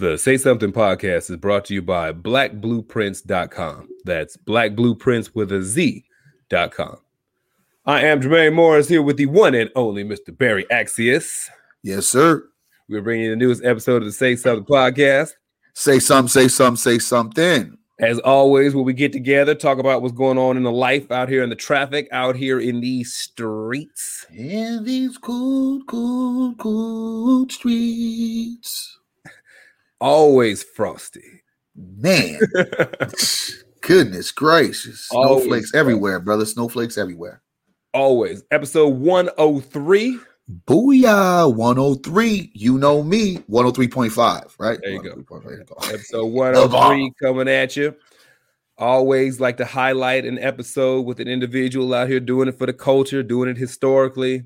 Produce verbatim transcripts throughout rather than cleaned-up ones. The Say Something Podcast is brought to you by black blueprints dot com. That's black blueprints with a Z dot com. I am Jermaine Morris here with the one and only Mister Barry Accius. Yes, sir. We're bringing you the newest episode of the Say Something Podcast. Say something, say something, say something. As always, when we get together, talk about what's going on in the life out here in the traffic, out here in these streets. In these cold, cold, cold streets. Always frosty, man. Goodness gracious. Always snowflakes frosty. Everywhere, brother. Snowflakes everywhere. Always. Episode one oh three. Booyah. one oh three. You know me. one oh three point five, right? There you go. Episode one oh three coming at you. Always like to highlight an episode with an individual out here doing it for the culture, doing it historically,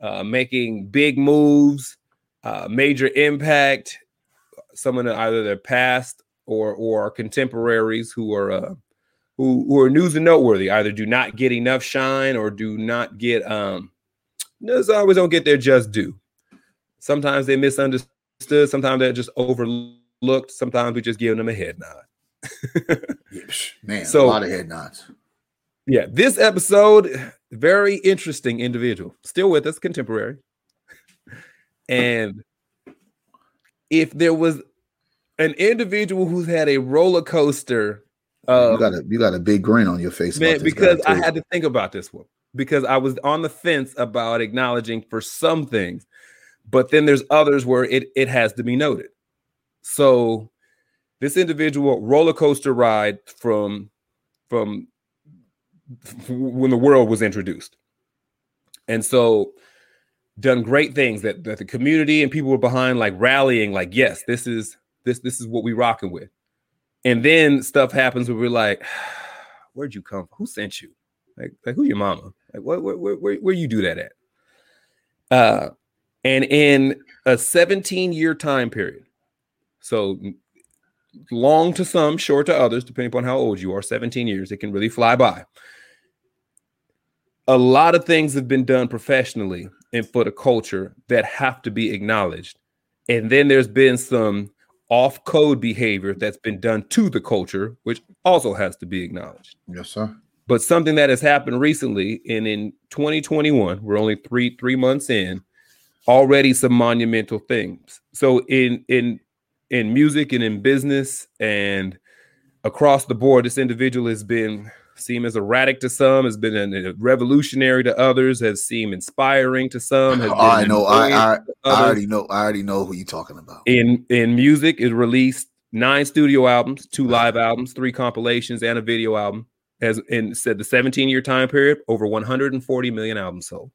uh, making big moves, uh, major impact. Someone in either their past or or contemporaries who are uh, who who are news and noteworthy, either do not get enough shine or do not get um there's always don't get their just due. Sometimes they misunderstood, sometimes they're just overlooked, sometimes we just give them a head nod. Man, so, a lot of head nods. Yeah, this episode, very interesting individual, still with us, contemporary, and. If there was an individual who's had a roller coaster, um, you got a you got a big grin on your face, man, because I had to think about this one because I was on the fence about acknowledging for some things, but then there's others where it it has to be noted. So this individual roller coaster ride from from when the world was introduced, and so. Done great things that, that the community and people were behind, like rallying, like, yes, this is this this is what we rocking with. And then stuff happens where we're like, where'd you come from? Who sent you? Like, like who your mama? Like, what, where, where, where, where you do that at? Uh, and in a seventeen-year time period, so long to some, short to others, depending upon how old you are, seventeen years, it can really fly by. A lot of things have been done professionally and for the culture that have to be acknowledged. And then there's been some off code behavior that's been done to the culture, which also has to be acknowledged. Yes, sir. But something that has happened recently, and in twenty twenty-one, we're only three, three months in, already some monumental things. So in, in, in music and in business and across the board, this individual has been seem as erratic to some, has been a revolutionary to others, has seemed inspiring to some. Has oh, been I know, I, I, I already know, I already know who you're talking about. In in music, it released nine studio albums, two live albums, three compilations, and a video album. As in said, the seventeen year time period, over one hundred forty million albums sold.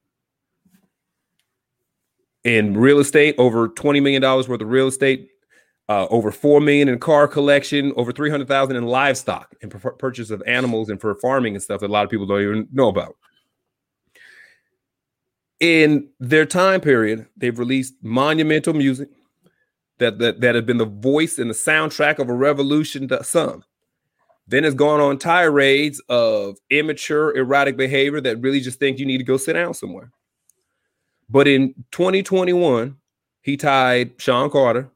In real estate, over twenty million dollars worth of real estate. Uh, over four million dollars in car collection, over three hundred thousand dollars in livestock and pur- purchase of animals and for farming and stuff that a lot of people don't even know about. In their time period, they've released monumental music that, that, that have been the voice and the soundtrack of a revolution to some. Then it's gone on tirades of immature, erratic behavior that really just think you need to go sit down somewhere. But in twenty twenty-one, he tied Sean Carter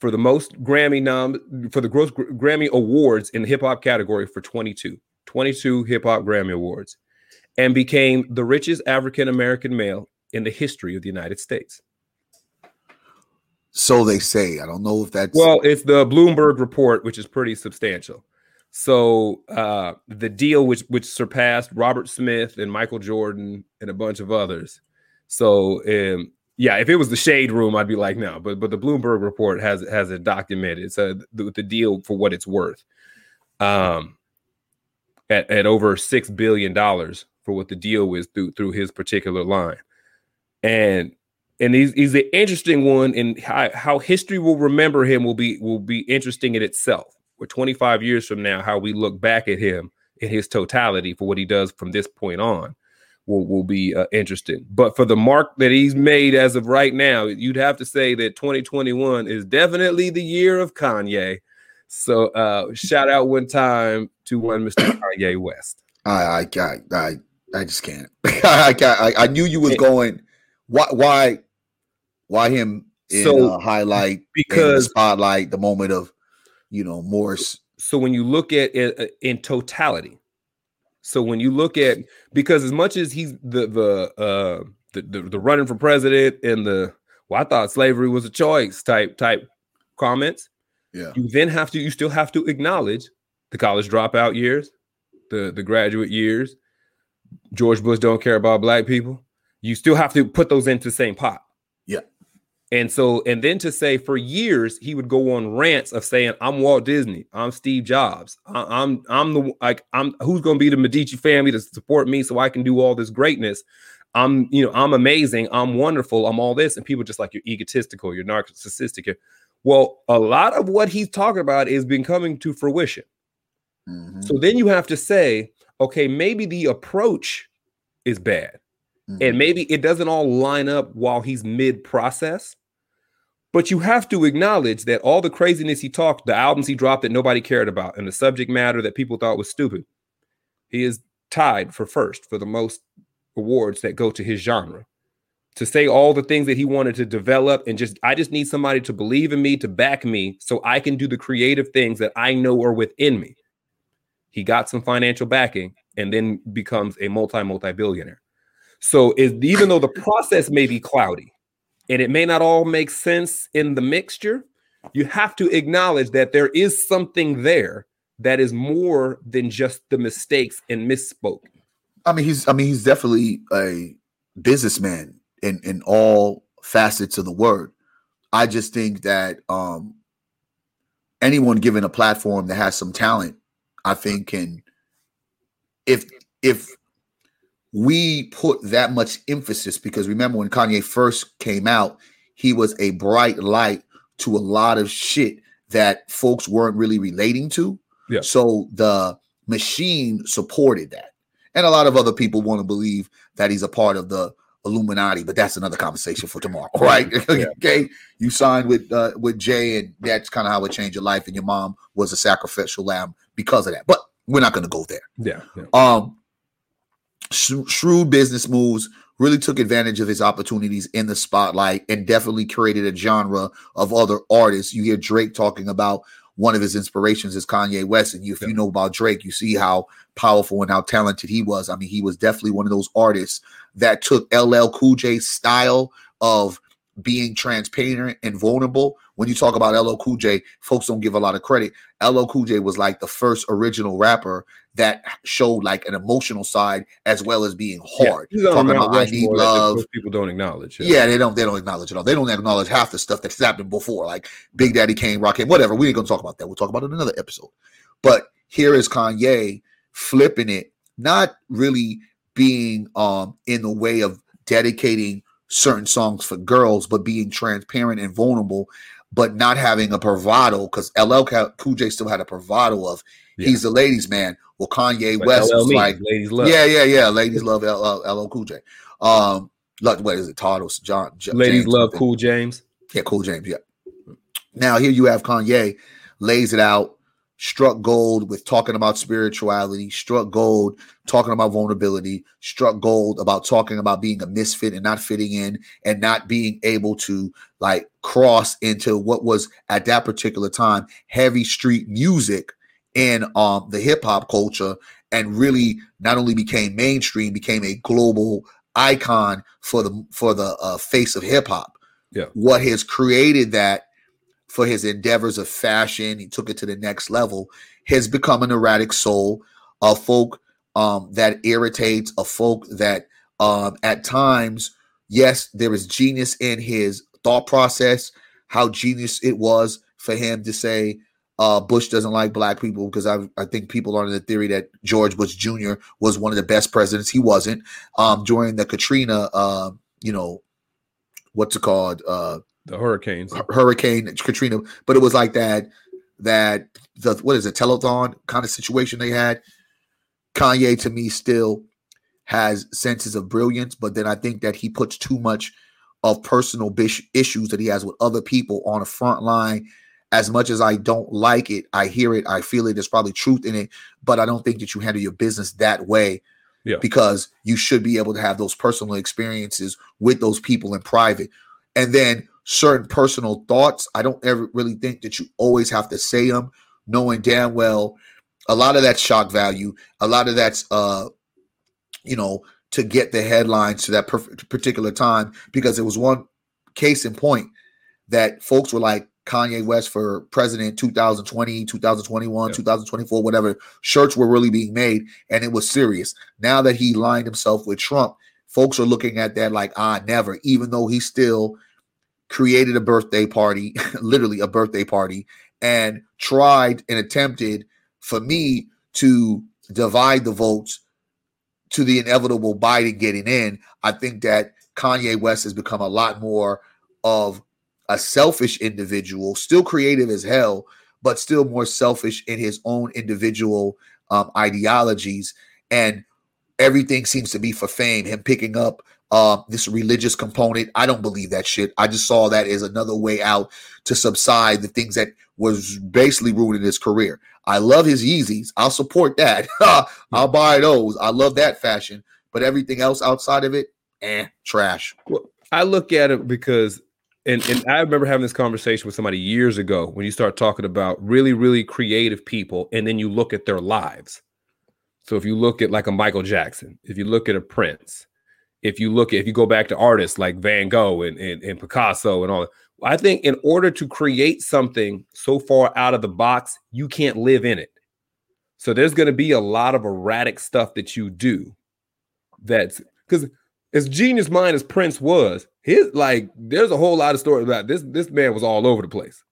for the most Grammy nom for the gross Grammy awards in the hip hop category for twenty-two, twenty-two hip hop Grammy awards, and became the richest African American male in the history of the United States. So they say. I don't know if that's well. It's the Bloomberg report, which is pretty substantial. So uh, the deal, which which surpassed Robert Smith and Michael Jordan and a bunch of others. So. Um, Yeah, if it was the Shade Room, I'd be like, no. But but the Bloomberg report has has it documented. It's a, the, the deal for what it's worth, um, at at over six billion dollars for what the deal is through through his particular line, and and he's he's an interesting one, and how, how history will remember him will be will be interesting in itself. We're twenty-five years from now, how we look back at him in his totality for what he does from this point on. Will will be uh, interested, but for the mark that he's made as of right now, you'd have to say that twenty twenty-one is definitely the year of Kanye. So uh, shout out one time to one Mister Kanye West. I I I I just can't. I, I I knew you was going. Why why why him and so, uh, highlight because and spotlight the moment of, you know, Morris. So when you look at it in totality, so when you look at, because as much as he's the the uh, the, the the running for president and the well, I thought slavery was a choice type type comments. Yeah. You then have to you still have to acknowledge the college dropout years, the the graduate years. George Bush don't care about black people. You still have to put those into the same pot. Yeah. And so, and then to say for years, he would go on rants of saying, I'm Walt Disney, I'm Steve Jobs, I, I'm, I'm the, like, I'm, who's going to be the Medici family to support me so I can do all this greatness. I'm, you know, I'm amazing, I'm wonderful, I'm all this. And people just like, you're egotistical, you're narcissistic. Well, a lot of what he's talking about is been coming to fruition. Mm-hmm. So then you have to say, okay, maybe the approach is bad. Mm-hmm. And maybe it doesn't all line up while he's mid-process, but you have to acknowledge that all the craziness he talked, the albums he dropped that nobody cared about, and the subject matter that people thought was stupid, he is tied for first for the most awards that go to his genre. To say all the things that he wanted to develop and just, I just need somebody to believe in me, to back me, so I can do the creative things that I know are within me. He got some financial backing and then becomes a multi-multi-billionaire. So is, even though the process may be cloudy and it may not all make sense in the mixture, you have to acknowledge that there is something there that is more than just the mistakes and misspoke. I mean, he's I mean, he's definitely a businessman in, in all facets of the word. I just think that um, anyone given a platform that has some talent, I think can, if if we put that much emphasis, because remember when Kanye first came out, he was a bright light to a lot of shit that folks weren't really relating to. Yeah. So the machine supported that. And a lot of other people want to believe that he's a part of the Illuminati, but that's another conversation for tomorrow, right? Yeah. Okay, you signed with uh, with Jay, and that's kind of how it changed your life, and your mom was a sacrificial lamb because of that. But we're not going to go there. Yeah. yeah. Um, sh- shrewd business moves, really took advantage of his opportunities in the spotlight, and definitely created a genre of other artists. You hear Drake talking about one of his inspirations is Kanye West, and if yeah. you know about Drake, you see how powerful and how talented he was. I mean, he was definitely one of those artists that took L L Cool J's style of being transparent and vulnerable. When you talk about L L Cool J, folks don't give a lot of credit. L L Cool J was like the first original rapper that showed like an emotional side as well as being hard. Yeah, talking about I need love, most people don't acknowledge. Yeah. yeah, they don't. They don't acknowledge it all. They don't acknowledge half the stuff that's happened before, like Big Daddy Kane, Rakim, whatever. We ain't gonna talk about that. We'll talk about it in another episode. But here is Kanye flipping it, not really being um in the way of dedicating certain songs for girls, but being transparent and vulnerable, but not having a bravado, because L L Cool J still had a bravado of yeah. he's the ladies' man. Well, Kanye but West L L was like, ladies love. yeah, yeah, yeah, ladies love L L Cool J. Um, what is it, Todd or John? J- ladies James, love Cool James. Yeah, Cool James. Yeah. Now here you have Kanye lays it out, struck gold with talking about spirituality, struck gold talking about vulnerability, struck gold about talking about being a misfit and not fitting in and not being able to like cross into what was at that particular time heavy street music in um the hip hop culture, and really not only became mainstream, became a global icon for the for the uh, face of hip hop. Yeah, what has created that for his endeavors of fashion, he took it to the next level, has become an erratic soul, a folk um, that irritates, a folk that um, at times, yes, there is genius in his thought process, how genius it was for him to say, uh, Bush doesn't like black people, because I, I think people are in the theory that George Bush Junior was one of the best presidents. He wasn't. Um, during the Katrina, uh, you know, what's it called? Uh, The hurricanes, Hurricane Katrina, but it was like that, that the what is it, telethon kind of situation they had. Kanye to me still has senses of brilliance, but then I think that he puts too much of personal bish- issues that he has with other people on a front line. As much as I don't like it, I hear it, I feel it. There's probably truth in it, but I don't think that you handle your business that way. Yeah, because you should be able to have those personal experiences with those people in private, and then certain personal thoughts. I don't ever really think that you always have to say them, knowing damn well a lot of that's shock value. A lot of that's, uh, you know, to get the headlines to that perfect particular time, because it was one case in point that folks were like, Kanye West for president two thousand twenty, two thousand twenty-one, yeah. two thousand twenty-four, whatever, shirts were really being made, and it was serious. Now that he lined himself with Trump, folks are looking at that like, ah, never, even though he still created a birthday party, literally a birthday party, and tried and attempted, for me, to divide the votes to the inevitable Biden getting in. I think that Kanye West has become a lot more of a selfish individual, still creative as hell, but still more selfish in his own individual um, ideologies. And everything seems to be for fame. Him picking up uh, this religious component. I don't believe that shit. I just saw that as another way out to subside the things that was basically ruining his career. I love his Yeezys. I'll support that. I'll buy those. I love that fashion. But everything else outside of it, eh, trash. Well, I look at it because And and I remember having this conversation with somebody years ago when you start talking about really, really creative people, and then you look at their lives. So if you look at like a Michael Jackson, if you look at a Prince, if you look at, if you go back to artists like Van Gogh and, and, and Picasso and all that, I think in order to create something so far out of the box, you can't live in it. So there's going to be a lot of erratic stuff that you do. That's because as genius mind as Prince was, his like there's a whole lot of stories about this. This man was all over the place.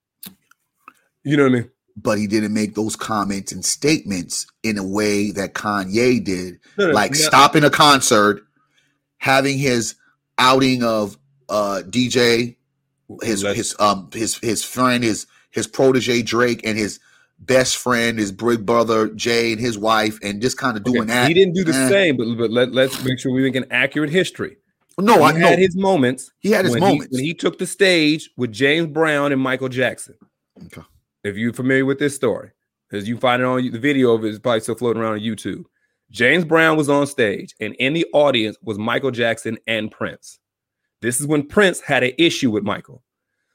You know what I mean? But he didn't make those comments and statements in a way that Kanye did, no, no, like no. stopping a concert, having his outing of uh, D J, his Let's... his um his his friend, his his protege Drake, and his best friend, his big brother Jay, and his wife, and just kind of doing okay. that. He didn't do the eh. same, but but let, let's make sure we make an accurate history. No, he I had know. his moments. He had his when moments he, when he took the stage with James Brown and Michael Jackson. Okay. If you're familiar with this story, because you find it on the video of it is probably still floating around on YouTube. James Brown was on stage, and in the audience was Michael Jackson and Prince. This is when Prince had an issue with Michael,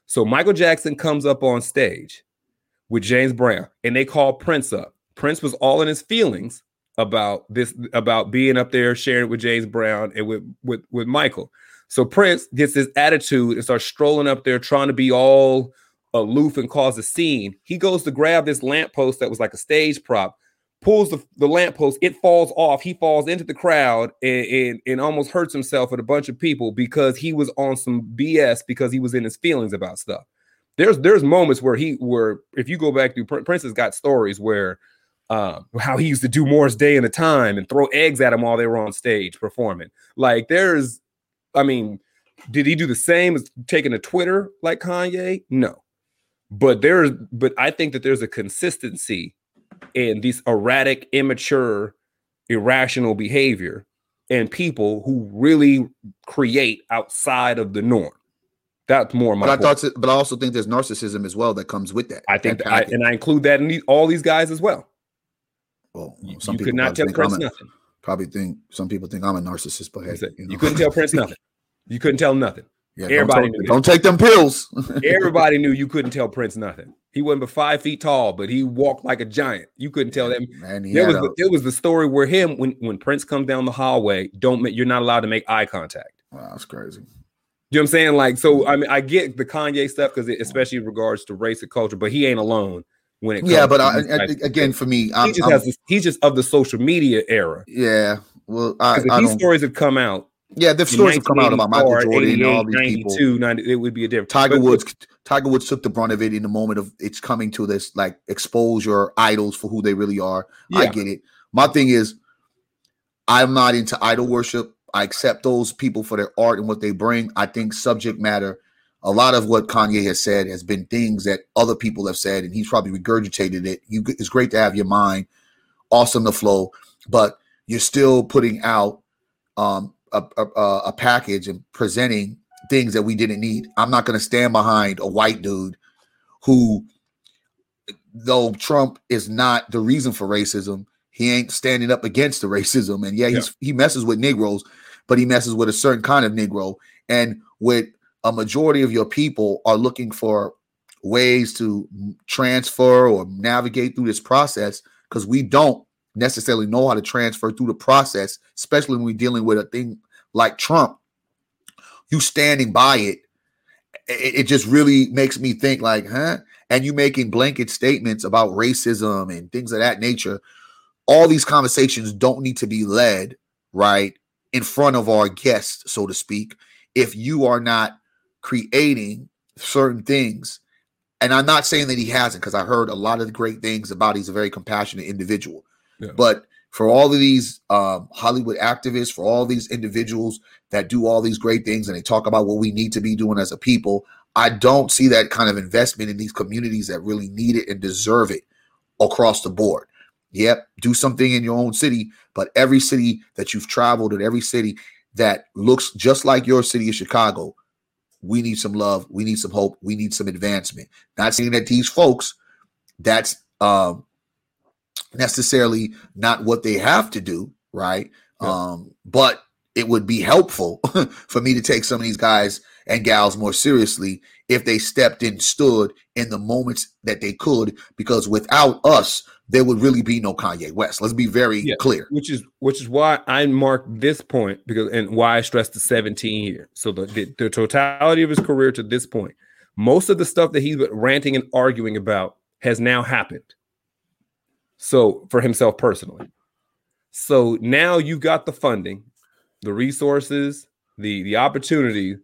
so Michael Jackson comes up on stage with James Brown, and they called Prince up. Prince was all in his feelings about this, about being up there, sharing it with James Brown and with, with, with Michael. So Prince gets his attitude and starts strolling up there, trying to be all aloof and cause a scene. He goes to grab this lamppost that was like a stage prop, pulls the, the lamppost, it falls off. He falls into the crowd and, and, and almost hurts himself with a bunch of people because he was on some B S because he was in his feelings about stuff. There's there's moments where he where if you go back through Prince has got stories where uh, how he used to do Morris Day in a time and throw eggs at him while they were on stage performing. Like there's, I mean, did he do the same as taking to Twitter like Kanye? No, but there's but I think that there's a consistency in these erratic, immature, irrational behavior and people who really create outside of the norm. That's more my. But I point. thought, but I also think there's narcissism as well that comes with that. I think, that, I, and I include that in the, all these guys as well. Well, you, some you people could not tell Prince a, nothing. Probably think some people think I'm a narcissist, but hey, you, know. you couldn't tell Prince nothing. You couldn't tell him nothing. Yeah, everybody don't, tell, knew don't take them pills. Everybody knew you couldn't tell Prince nothing. He wasn't but five feet tall, but he walked like a giant. You couldn't tell that. Man, there was a, there was the story where him when when Prince comes down the hallway, don't make, you're not allowed to make eye contact. Wow, that's crazy. You know what I'm saying? Like, so I mean, I get the Kanye stuff because especially in regards to race and culture, but he ain't alone when it comes. Yeah, but to I, I, again, for me, I'm, he just I'm, has this, he's just of the social media era. Yeah, well, I, I these don't, stories have come out. Yeah, the stories have come out about Michael Jordan and all these people. ninety, it would be a different. Tiger but, Woods, Tiger Woods took the brunt of it in the moment of it's coming to this. Like, expose your idols for who they really are. Yeah. I get it. My thing is, I'm not into idol worship. I accept those people for their art and what they bring. I think subject matter, a lot of what Kanye has said has been things that other people have said, and he's probably regurgitated it. You, it's great to have your mind, awesome to flow, but you're still putting out um, a, a, a package and presenting things that we didn't need. I'm not going to stand behind a white dude who, though Trump is not the reason for racism, he ain't standing up against the racism. And yeah, he's, yeah, he messes with Negroes, but he messes with a certain kind of Negro. And with a majority of your people are looking for ways to transfer or navigate through this process, because we don't necessarily know how to transfer through the process, especially when we're dealing with a thing like Trump. You standing by it, it, it just really makes me think like, huh? And you making blanket statements about racism and things of that nature. All these conversations don't need to be led, right, in front of our guests, so to speak, if you are not creating certain things. And I'm not saying that he hasn't, because I heard a lot of great things about he's a very compassionate individual. Yeah. But for all of these um, Hollywood activists, for all these individuals that do all these great things and they talk about what we need to be doing as a people, I don't see that kind of investment in these communities that really need it and deserve it across the board. Yep, do something in your own city, but every city that you've traveled and every city that looks just like your city of Chicago, we need some love, we need some hope, we need some advancement. Not saying that these folks, that's um, necessarily not what they have to do, right? Yeah. Um, but it would be helpful for me to take some of these guys and gals more seriously if they stepped and stood in the moments that they could, because without us, there would really be no Kanye West. Let's be very yeah, clear. Which is which is why I marked this point, because and why I stressed the seventeen years. So the, the, the totality of his career to this point, most of the stuff that he's been ranting and arguing about has now happened. So for himself personally. So now you got the funding, the resources, the, the opportunity.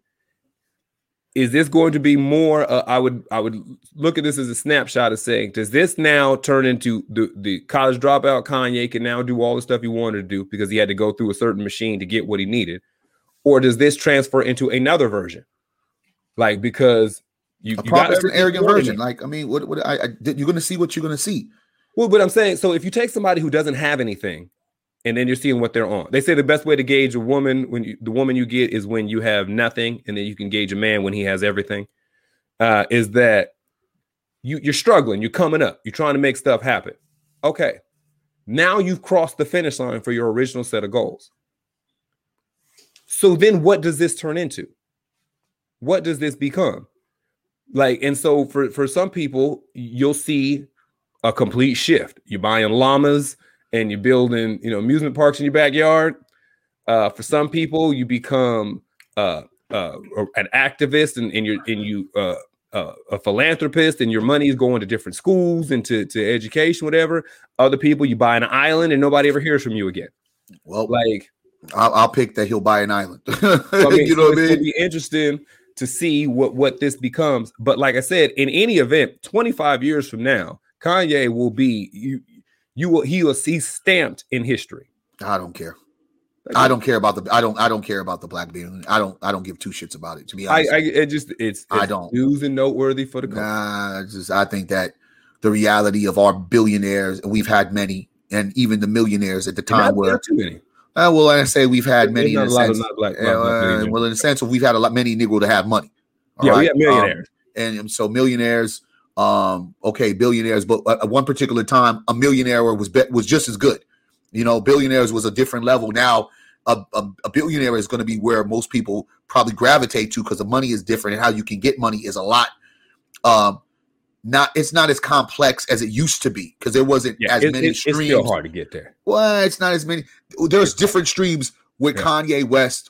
Is this going to be more? Uh, I would I would look at this as a snapshot of saying, does this now turn into the, the college dropout Kanye can now do all the stuff he wanted to do because he had to go through a certain machine to get what he needed? Or does this transfer into another version? Like, because you, a you got an arrogant version. Like, I mean, what, what I, I you're going to see what you're going to see. Well, but I'm saying, so if you take somebody who doesn't have anything and then you're seeing what they're on. They say the best way to gauge a woman, when you, the woman you get is when you have nothing, and then you can gauge a man when he has everything, uh, is that you, you're struggling, you're coming up, you're trying to make stuff happen. Okay, now you've crossed the finish line for your original set of goals. So then what does this turn into? What does this become? Like, and so for, for some people, you'll see a complete shift. You're buying llamas, and you're building, you know, amusement parks in your backyard. Uh, for some people, you become uh, uh, an activist, and, and you're and you uh, uh, a philanthropist, and your money is going to different schools and to, to education, whatever. Other people, you buy an island, and nobody ever hears from you again. Well, like I'll, I'll pick that he'll buy an island. I mean, you know, so what I mean? It'll be interesting to see what what this becomes. But like I said, in any event, twenty-five years from now, Kanye will be you. You will he will see stamped in history. I don't care. I don't care about the I don't I don't care about the black beard. I don't I don't give two shits about it. To be honest, I, I it just it's, it's I don't news and noteworthy for the country. Nah, just I think that the reality of our billionaires, and we've had many, and even the millionaires at the time were too many. Uh, well, I say we've had There's many. In a sense, of black, black, uh, black well, in a sense, we've had a lot many Negro to have money. Yeah, right? We have millionaires, um, and, and so millionaires. Um, okay, billionaires, but at one particular time, a millionaire was be- was just as good. You know, billionaires was a different level. Now, a, a, a billionaire is going to be where most people probably gravitate to, because the money is different, and how you can get money is a lot. Um, not it's not as complex as it used to be, because there wasn't yeah, as it, many it, streams. It's still hard to get there. Well, it's not as many. There's different streams with yeah. Kanye West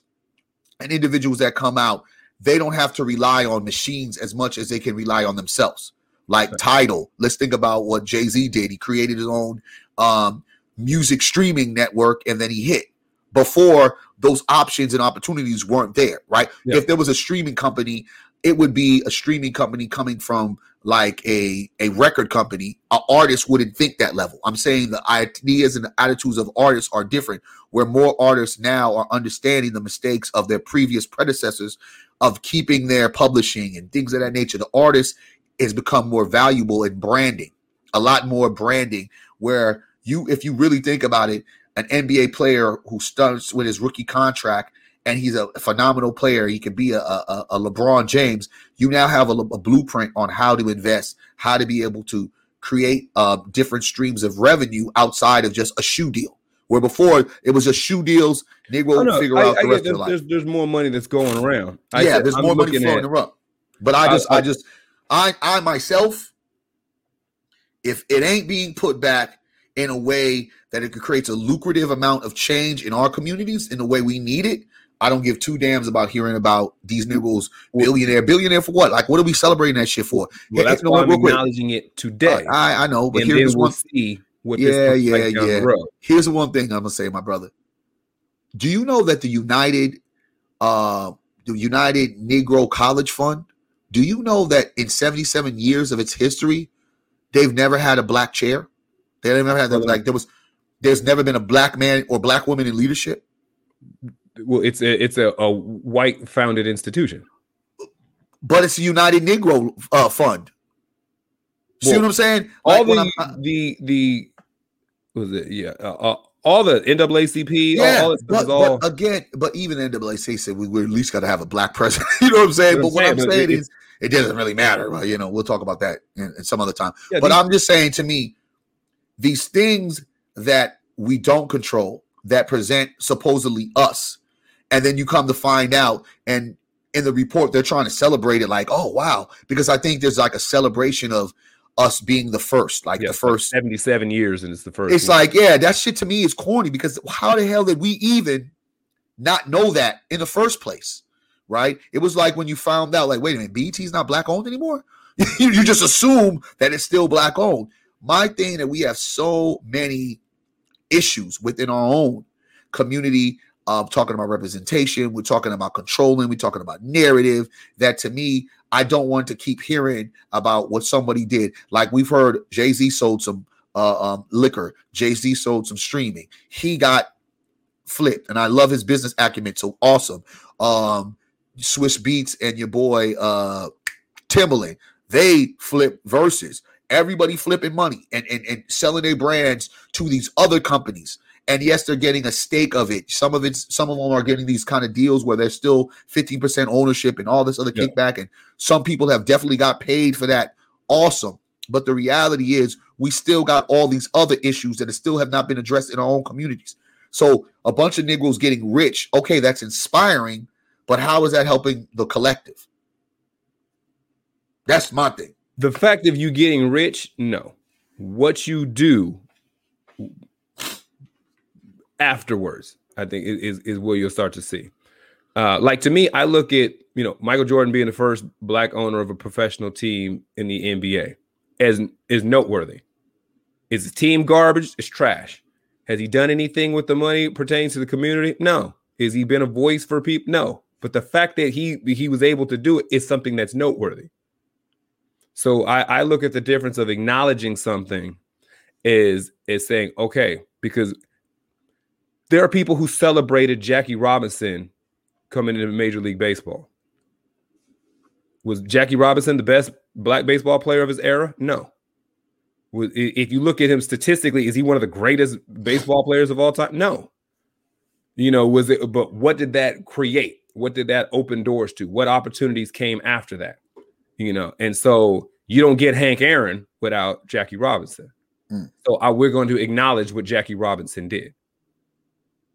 and individuals that come out. They don't have to rely on machines as much as they can rely on themselves. Like Tidal, let's think about what Jay-Z did. He created his own um, music streaming network, and then he hit. Before, those options and opportunities weren't there, right? Yeah. If there was a streaming company, it would be a streaming company coming from like a, a record company. An artist wouldn't think that level. I'm saying the ideas and the attitudes of artists are different, where more artists now are understanding the mistakes of their previous predecessors of keeping their publishing and things of that nature. The artists has become more valuable in branding, a lot more branding, where you, if you really think about it, an N B A player who starts with his rookie contract and he's a phenomenal player, he could be a, a, a LeBron James, you now have a, a blueprint on how to invest, how to be able to create uh, different streams of revenue outside of just a shoe deal, Where before it was just shoe deals, Negro would figure I, out I, the I rest of their life. There's, there's more money that's going around. I, yeah, there's I'm more money floating around. But I just, I, I, I just, I, I myself, if it ain't being put back in a way that it creates a lucrative amount of change in our communities in the way we need it, I don't give two dams about hearing about these niggas billionaire, billionaire for what? Like, what are we celebrating that shit for? Well, hey, that's you know why I'm acknowledging quick. It today. Uh, I, I know, but and here's we'll one. See what yeah, this yeah, like yeah. Here's one thing I'm gonna say, my brother. Do you know that the United, uh, the United Negro College Fund? Do you know that in seventy-seven years of its history, they've never had a black chair? They never had that, like there was. There's never been a black man or black woman in leadership. Well, it's a, it's a, a white founded institution, but it's a United Negro uh, Fund. See well, what I'm saying? Like all the, I'm, I, the the was it yeah uh, uh, all the N double A C P. Yeah, all, all but, all... but again, but even N double A C P said we, we at least got to have a black president. You know what I'm saying? What but I'm what saying, I'm saying it, is it doesn't really matter. Right? You know, we'll talk about that in, in some other time. Yeah, but these, I'm just saying, to me, these things that we don't control that present supposedly us. And then you come to find out, and in the report, they're trying to celebrate it like, oh, wow. Because I think there's like a celebration of us being the first, like yeah, the first. seventy-seven years and it's the first. It's one. Like, yeah, that shit to me is corny because how the hell did we even not know that in the first place, right? It was like when you found out, like, wait a minute, B E T's not black owned anymore? You just assume that it's still black owned. My thing that we have so many issues within our own community. Uh, talking about representation, we're talking about controlling, we're talking about narrative. That to me, I don't want to keep hearing about what somebody did. Like we've heard, Jay-Z sold some uh, um, liquor. Jay-Z sold some streaming. He got flipped, and I love his business acumen. So awesome. Um, Swiss Beats and your boy uh, Timbaland, they flipped Versus. Everybody flipping money and, and, and selling their brands to these other companies. And yes, they're getting a stake of it. Some of it's some of them are getting these kind of deals where there's still fifteen percent ownership and all this other yeah. kickback. And some people have definitely got paid for that. Awesome. But the reality is we still got all these other issues that still have not been addressed in our own communities. So a bunch of Negroes getting rich. Okay, that's inspiring. But how is that helping the collective? That's my thing. The fact of you getting rich, no. What you do afterwards, I think, is is where you'll start to see. Uh, like to me, I look at you know Michael Jordan being the first black owner of a professional team in the N B A as is noteworthy. Is the team garbage? It's trash. Has he done anything with the money pertaining to the community? No. Has he been a voice for people? No. But the fact that he he was able to do it is something that's noteworthy. So I, I look at the difference of acknowledging something is, is saying, okay, because there are people who celebrated Jackie Robinson coming into Major League Baseball. Was Jackie Robinson the best black baseball player of his era? No. Was, if you look at him statistically, is he one of the greatest baseball players of all time? No. You know, was it, but what did that create? What did that open doors to? What opportunities came after that? You know, and so you don't get Hank Aaron without Jackie Robinson. Mm. So I, we're going to acknowledge what Jackie Robinson did.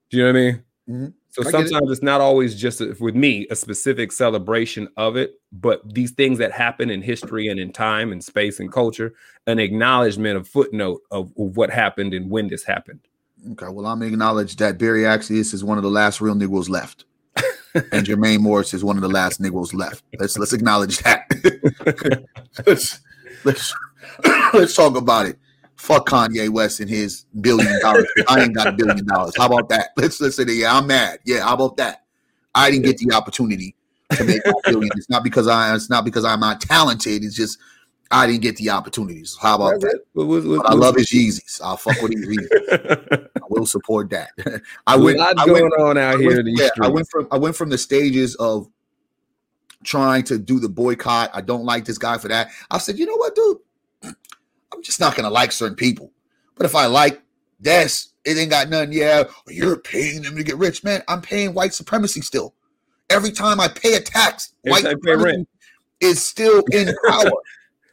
Do you know what I mean? Mm-hmm. So I sometimes it. It's not always just a, with me a specific celebration of it, but these things that happen in history and in time and space and culture, an acknowledgement of footnote of, of what happened and when this happened. Okay, well, I'm acknowledge that Barry Accius is one of the last real Negroes left. And Jermaine Morris is one of the last Negroes left. Let's let's acknowledge that. let's let's let's talk about it. Fuck Kanye West and his billion dollars. I ain't got a billion dollars. How about that? Let's let's say that, yeah, I'm mad. Yeah, how about that? I didn't get the opportunity to make a billion. It's not because I it's not because I'm not talented. It's just I didn't get the opportunities. How about That's that? What, what, what, I love his Yeezys. I'll fuck with his Yeezys. I will support that. I went, a lot I went, going on out I went, here in these yeah, streets. I went from I went from the stages of trying to do the boycott. I don't like this guy for that. I said, you know what, dude? I'm just not gonna like certain people. But if I like this, it ain't got nothing. Yeah, you're paying them to get rich, man. I'm paying white supremacy still. Every time I pay a tax, Every white supremacy rent. Is still in power.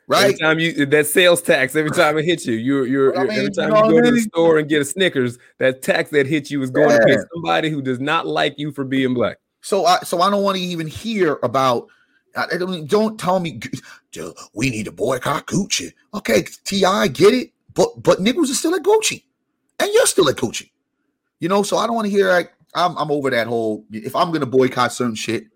Right. Every time you that sales tax, every time it hits you, you're you're I mean, every time you, know you go I mean? to the store and get a Snickers, that tax that hits you is going yeah. to pay somebody who does not like you for being black. So I so I don't want to even hear about. I don't don't tell me we need to boycott Gucci. Okay, T I get it, but but niggas are still at Gucci, and you're still at Gucci. You know, so I don't want to hear. Like, I'm I'm over that whole. If I'm gonna boycott certain shit,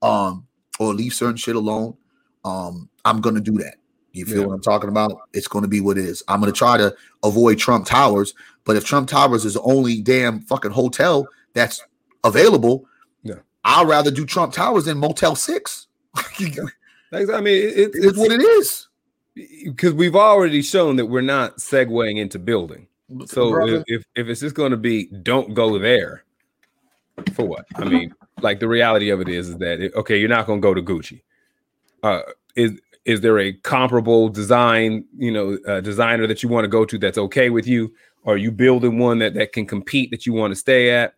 um, or leave certain shit alone, um, I'm gonna do that. You feel yeah. what I'm talking about? It's going to be what it is. I'm going to try to avoid Trump Towers, but if Trump Towers is the only damn fucking hotel that's available, yeah. I'd rather do Trump Towers than Motel six. I mean, it, it, it's what it is. Because we've already shown that we're not segueing into building. So if, if, if it's just going to be don't go there, for what? I mean, like the reality of it is, is that, it, okay, you're not going to go to Gucci. Uh, is Is there a comparable design, you know, uh, designer that you want to go to that's okay with you? Are you building one that, that can compete that you want to stay at?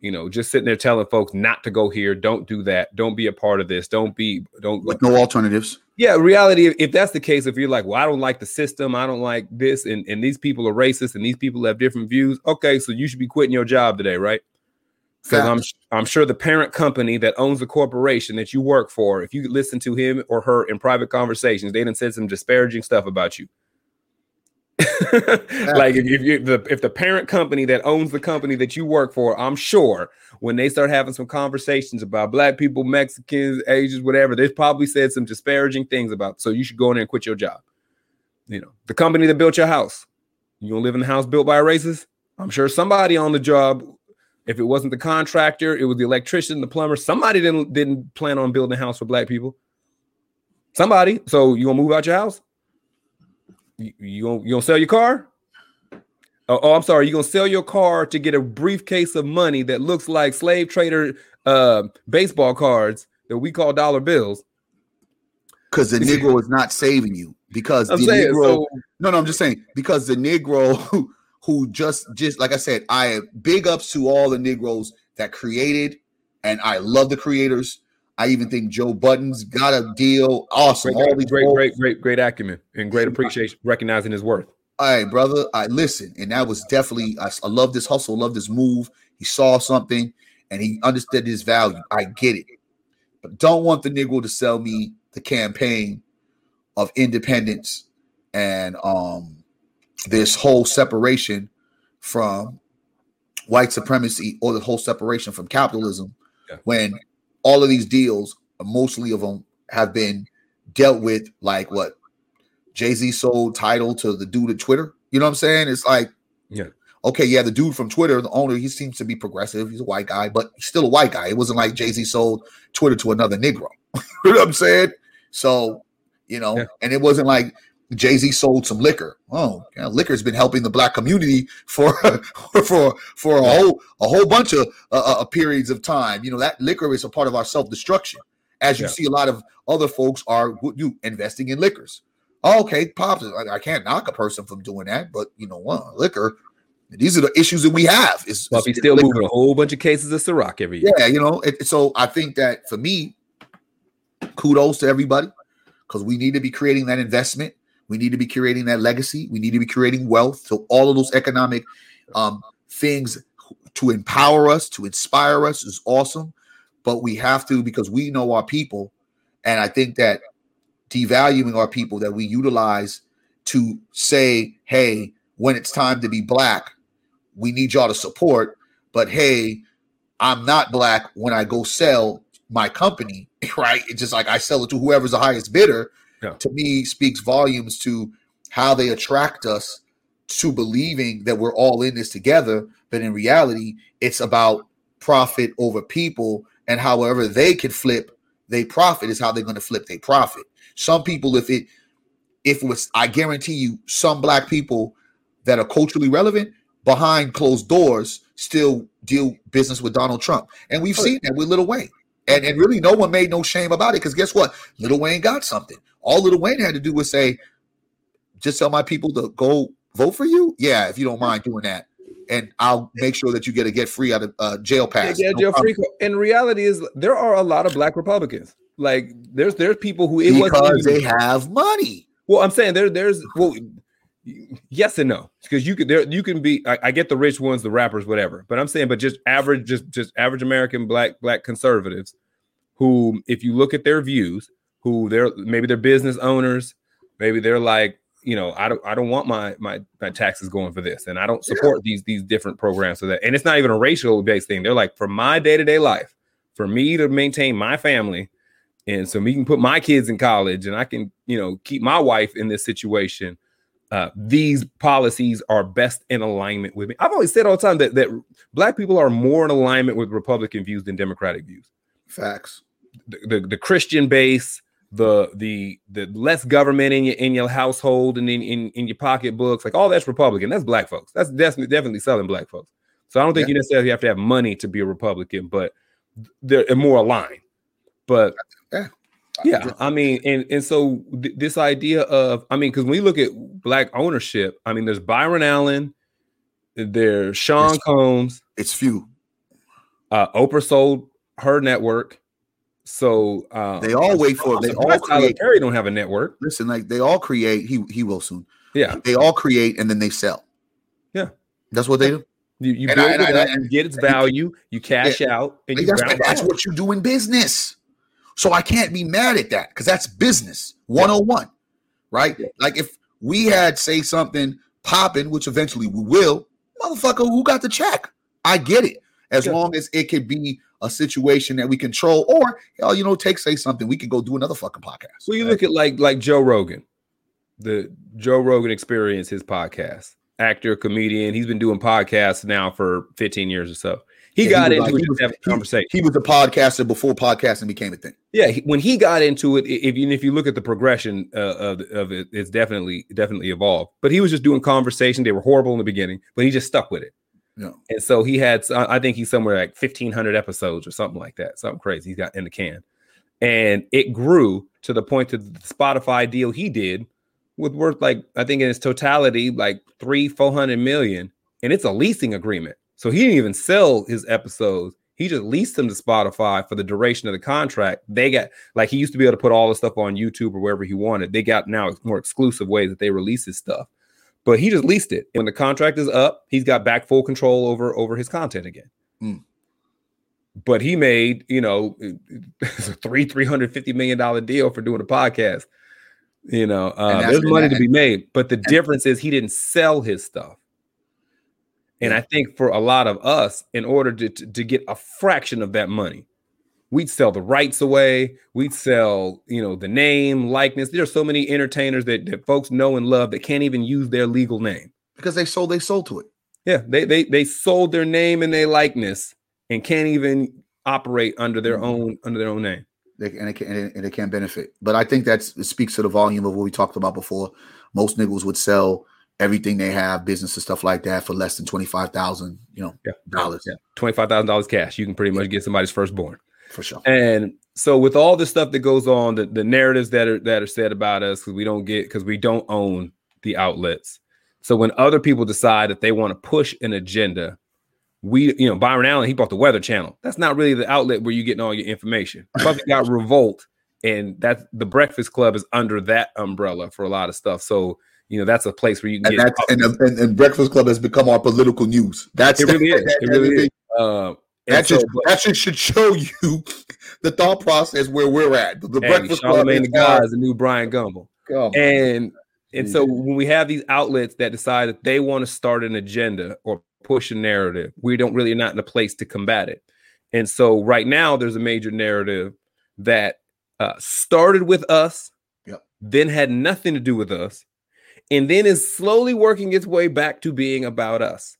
You know, just sitting there telling folks not to go here. Don't do that. Don't be a part of this. Don't be, don't. With no alternatives. Yeah. Reality. If that's the case, if you're like, well, I don't like the system. I don't like this. And, and these people are racist and these people have different views. Okay. So you should be quitting your job today. Right. Because I'm I'm sure the parent company that owns the corporation that you work for, if you listen to him or her in private conversations, they done said some disparaging stuff about you. Like if if, you, the, if the parent company that owns the company that you work for, I'm sure when they start having some conversations about black people, Mexicans, Asians, whatever, they've probably said some disparaging things about. So you should go in there and quit your job. You know, the company that built your house, you gonna live in a house built by a racist? I'm sure somebody on the job. If it wasn't the contractor, it was the electrician, the plumber. Somebody didn't didn't plan on building a house for black people. Somebody. So you gonna move out your house? You, you, gonna, you gonna sell your car? Oh, oh, I'm sorry. You gonna sell your car to get a briefcase of money that looks like slave trader uh, baseball cards that we call dollar bills? Because the Negro is not saving you. Because I'm the saying, Negro. So, no, no, I'm just saying because the Negro. Who just, just like I said, I big ups to all the Negroes that created, and I love the creators. I even think Joe Budden's got a deal. Awesome. Great, all these great, great, great, great acumen and great appreciation, recognizing his worth. All right, brother. I listen, and that was definitely, I, I love this hustle, love this move. He saw something, and he understood his value. I get it. But don't want the Negro to sell me the campaign of independence and, um, this whole separation from white supremacy or the whole separation from capitalism yeah. when all of these deals, mostly of them, have been dealt with like what? Jay-Z sold title to the dude at Twitter. You know what I'm saying? It's like, yeah, okay, yeah, the dude from Twitter, the owner, he seems to be progressive. He's a white guy, but he's still a white guy. It wasn't like Jay-Z sold Twitter to another Negro. You know what I'm saying? So, you know, yeah. and it wasn't like, Jay-Z sold some liquor. Oh, yeah, liquor's been helping the black community for for for a whole a whole bunch of uh, uh, periods of time. You know that liquor is a part of our self-destruction. As you yeah. see, a lot of other folks are you investing in liquors. Oh, okay, pops. I, I can't knock a person from doing that, but you know what, liquor. These are the issues that we have. Is well, still liquor. Moving a whole bunch of cases of Ciroc every year. Yeah, you know. It, so I think that for me, kudos to everybody because we need to be creating that investment. We need to be creating that legacy. We need to be creating wealth. So all of those economic um, things to empower us, to inspire us is awesome. But we have to because we know our people. And I think that devaluing our people that we utilize to say, hey, when it's time to be black, we need y'all to support. But, hey, I'm not black when I go sell my company, right? It's just like I sell it to whoever's the highest bidder. Yeah. To me, speaks volumes to how they attract us to believing that we're all in this together. But in reality, it's about profit over people. And however they can flip, they profit is how they're going to flip. They profit. Some people, if it, if it was, I guarantee you, some black people that are culturally relevant behind closed doors still deal business with Donald Trump. And we've seen that with Little Wayne. And, and really, no one made no shame about it because guess what? Little Wayne got something. All Little Wayne had to do was say, just tell my people to go vote for you. Yeah, if you don't mind doing that. And I'll make sure that you get a get free out of uh, jail pass. Yeah, yeah, no jail free. And reality is there are a lot of black Republicans. Like there's there's people who it because wasn't even, they have money. Well, I'm saying there, there's well, yes and no, because you could there you can be. I, I get the rich ones, the rappers, whatever. But I'm saying, but just average, just just average American black black conservatives, who, if you look at their views, who they're maybe they're business owners, maybe they're like, you know, I don't I don't want my my, my taxes going for this, and I don't support yeah. these these different programs. So that, and it's not even a racial based thing. They're like, for my day to day life, for me to maintain my family, and so me can put my kids in college, and I can, you know, keep my wife in this situation. Uh, these policies are best in alignment with me. I've always said all the time that that black people are more in alignment with Republican views than Democratic views. Facts. The the, the Christian base, the the the less government in your in your household and in, in in your pocketbooks, like all that's Republican. That's black folks. That's definitely definitely Southern black folks. So I don't think yeah. you necessarily have to have money to be a Republican, but they're more aligned. But yeah, yeah I mean, and, and so th- this idea of, I mean, because when we look at black ownership, I mean, there's Byron Allen, there's Sean it's Combs. Few. It's few. Uh, Oprah sold her network. So uh, they all wait for, they all create. Perry don't have a network. Listen, like they all create, he, he will soon. Yeah. They all create and then they sell. Yeah. That's what they do. You, you build I, it I, up, I, you get its value, you cash yeah. out, and you that's, round that's out. What you do in business. So I can't be mad at that because that's business one oh one, yeah. right? Yeah. Like if we had Say Something popping, which eventually we will, motherfucker, who got the check? I get it. As yeah. long as it could be a situation that we control, or hell, you know, take Say Something, we could go do another fucking podcast. Well, you right? look at like like Joe Rogan, the Joe Rogan Experience, his podcast. Actor, comedian. He's been doing podcasts now for fifteen years or so. He yeah, got he into like, it to have a conversation. He was a podcaster before podcasting became a thing. Yeah, he, when he got into it, if you if you look at the progression uh, of of it, it's definitely definitely evolved. But he was just doing conversation. They were horrible in the beginning, but he just stuck with it. No. And so he had, I think he's somewhere like fifteen hundred episodes or something like that. Something crazy he's got in the can, and it grew to the point that the Spotify deal he did was worth like, I think in its totality, like three, four hundred million. And it's a leasing agreement. So he didn't even sell his episodes. He just leased them to Spotify for the duration of the contract. They got, like, he used to be able to put all this stuff on YouTube or wherever he wanted. They got now more exclusive ways that they release his stuff. But he just leased it. When the contract is up, he's got back full control over, over his content again. Mm. But he made, you know, a three, three hundred fifty million dollars deal for doing a podcast. You know, uh, there's money that, to be made, but the difference is he didn't sell his stuff. And I think for a lot of us, in order to, to, to get a fraction of that money, we'd sell the rights away. We'd sell, you know, the name, likeness. There are so many entertainers that, that folks know and love that can't even use their legal name because they sold, they sold to it. Yeah. They, they, they sold their name and their likeness and can't even operate under their own, under their own name. They, and, it can, and, it, and it can benefit. But I think that speaks to the volume of what we talked about before. Most niggas would sell everything they have, business and stuff like that, for less than twenty-five thousand dollars, you know, yeah. dollars. Yeah. twenty-five thousand dollars cash. You can pretty much yeah. get somebody's firstborn. For sure. And so with all the stuff that goes on, the, the narratives that are that are said about us, because we don't get, because we don't own the outlets. So when other people decide that they want to push an agenda, we, you know, Byron Allen, he bought the Weather Channel. That's not really the outlet where you're getting all your information. But got Revolt, and that's the Breakfast Club is under that umbrella for a lot of stuff. So, you know, that's a place where you can and get. And, and, and Breakfast Club has become our political news. That's it. Really is. That, it really is. Uh, that should, so, that should, should show you the thought process where we're at. The, the Breakfast Club is the guy is the new Brian Gumbel. Oh, and and yeah. so when we have these outlets that decide that they want to start an agenda or push a narrative, we don't really not in a place to combat it. And so right now there's a major narrative that uh, started with us, yep. then had nothing to do with us, and then is slowly working its way back to being about us.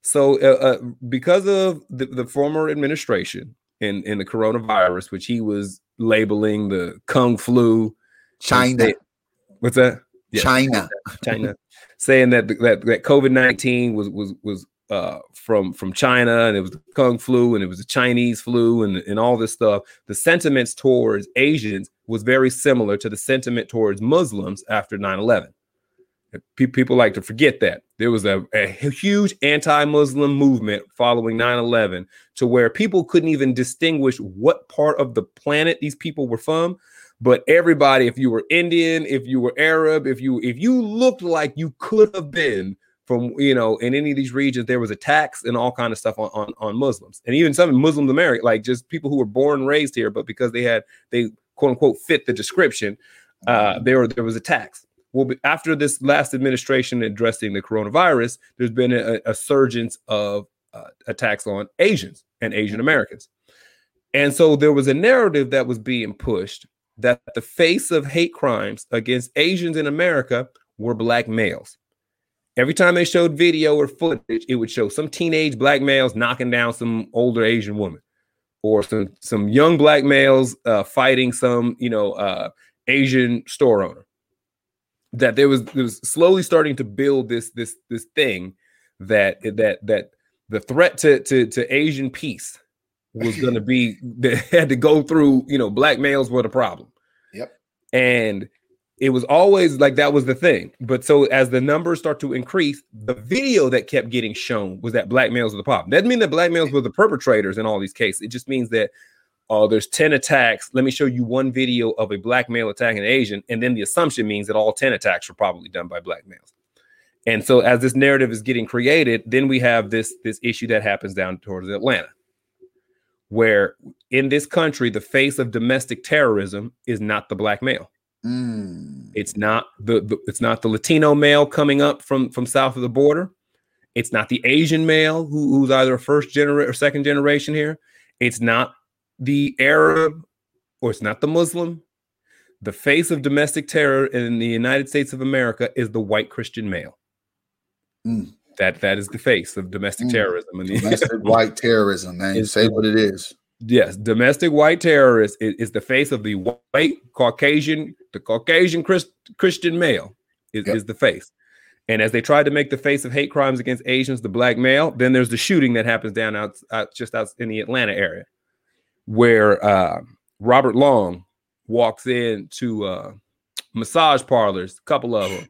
So uh, uh, because of the, the former administration in, in the coronavirus, which he was labeling the Kung Flu. China. It, what's that? Yeah, China. China. Saying that that, that COVID nineteen was was was uh, from from China, and it was the Kung Flu, and it was the Chinese flu, and, and all this stuff. The sentiments towards Asians was very similar to the sentiment towards Muslims after nine eleven. People like to forget that. There was a, a huge anti-Muslim movement following nine eleven to where people couldn't even distinguish what part of the planet these people were from. But everybody, if you were Indian, if you were Arab, if you if you looked like you could have been from, you know, in any of these regions, there was attacks and all kind of stuff on, on, on Muslims. And even some Muslims America, like just people who were born and raised here, but because they had, they quote unquote fit the description, uh, there were, there was attacks. Well, after this last administration addressing the coronavirus, there's been a, a surge of uh, attacks on Asians and Asian Americans. And so there was a narrative that was being pushed that the face of hate crimes against Asians in America were black males. Every time they showed video or footage, it would show some teenage black males knocking down some older Asian woman, or some some young black males uh, fighting some, you know, uh, Asian store owner. That there was, there was slowly starting to build this this this thing that that that the threat to to, to Asian peace was going to be that had to go through, you know, black males were the problem. Yep, and. It was always like that was the thing. But so as the numbers start to increase, the video that kept getting shown was that black males were the problem. That doesn't mean that black males were the perpetrators in all these cases. It just means that uh, there's ten attacks. Let me show you one video of a black male attacking an Asian. And then the assumption means that all ten attacks were probably done by black males. And so as this narrative is getting created, then we have this, this issue that happens down towards Atlanta, where in this country, the face of domestic terrorism is not the black male. Mm. It's not the, the it's not the Latino male coming up from from south of the border. It's not the Asian male who, who's either a first generation or second generation here. It's not the Arab, or it's not the Muslim. The face of domestic terror in the United States of America is the white Christian male. Mm. That that is the face of domestic mm. terrorism. And domestic white terrorism, man. Say what it is. Yes, domestic white terrorist is, is the face of the white Caucasian, the Caucasian Christ, Christian male is, yep. is the face. And as they tried to make the face of hate crimes against Asians the black male, then there's the shooting that happens down out, out just out in the Atlanta area, where uh, Robert Long walks in to uh, massage parlors, a couple of them,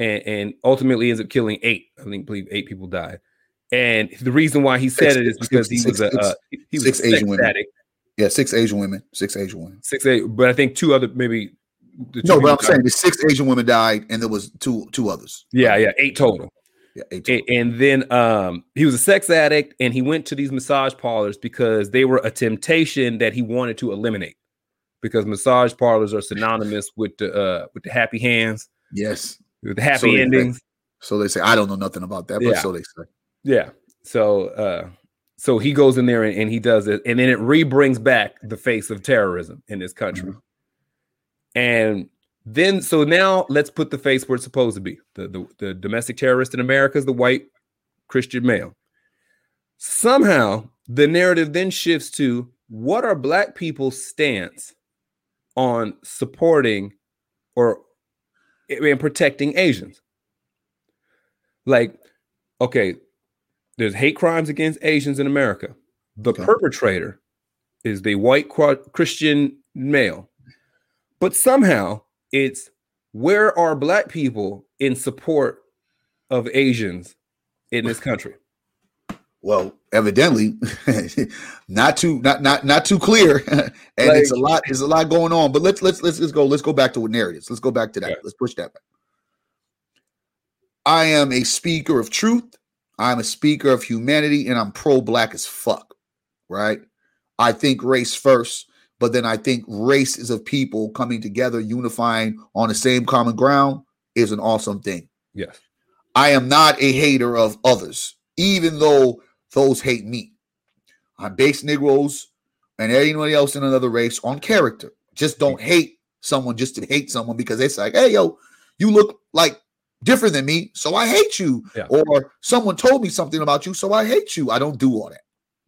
and, and ultimately ends up killing eight. I think believe eight people died. And the reason why he said six, it is because six, he was six, a uh, he was six a sex Asian women. Addict. Yeah, six Asian women, six Asian women, six. But I think two other maybe. The two no, but I'm died. saying the six Asian women died, and there was two two others. Yeah, yeah, eight total. Yeah, eight total. And, and then um, he was a sex addict, and he went to these massage parlors because they were a temptation that he wanted to eliminate, because massage parlors are synonymous with the uh, with the happy hands. Yes, with the happy so endings. They, so they say, I don't know nothing about that, but yeah. so they say. Yeah. So uh, so he goes in there and, and he does it. And then it re-brings back the face of terrorism in this country. Mm-hmm. And then so now let's put the face where it's supposed to be. The, the, the domestic terrorist in America is the white Christian male. Somehow the narrative then shifts to what are black people's stance on supporting or and protecting Asians? Like, okay. There's hate crimes against Asians in America. The okay. perpetrator is the white Christian male. But somehow it's where are black people in support of Asians in this country? Well, evidently not too not not not too clear. And like, it's a lot, there's a lot going on. But let's let's let's let's go, let's go back to what narratives. Let's go back to that. Yeah. Let's push that back. I am a speaker of truth. I'm a speaker of humanity, and I'm pro-black as fuck, right? I think race first, but then I think races of people coming together, unifying on the same common ground is an awesome thing. Yes. I am not a hater of others, even though those hate me. I base Negroes and anyone else in another race on character. Just don't hate someone just to hate someone because it's like, hey, yo, you look like different than me, so I hate you. Yeah. Or someone told me something about you, so I hate you. I don't do all that.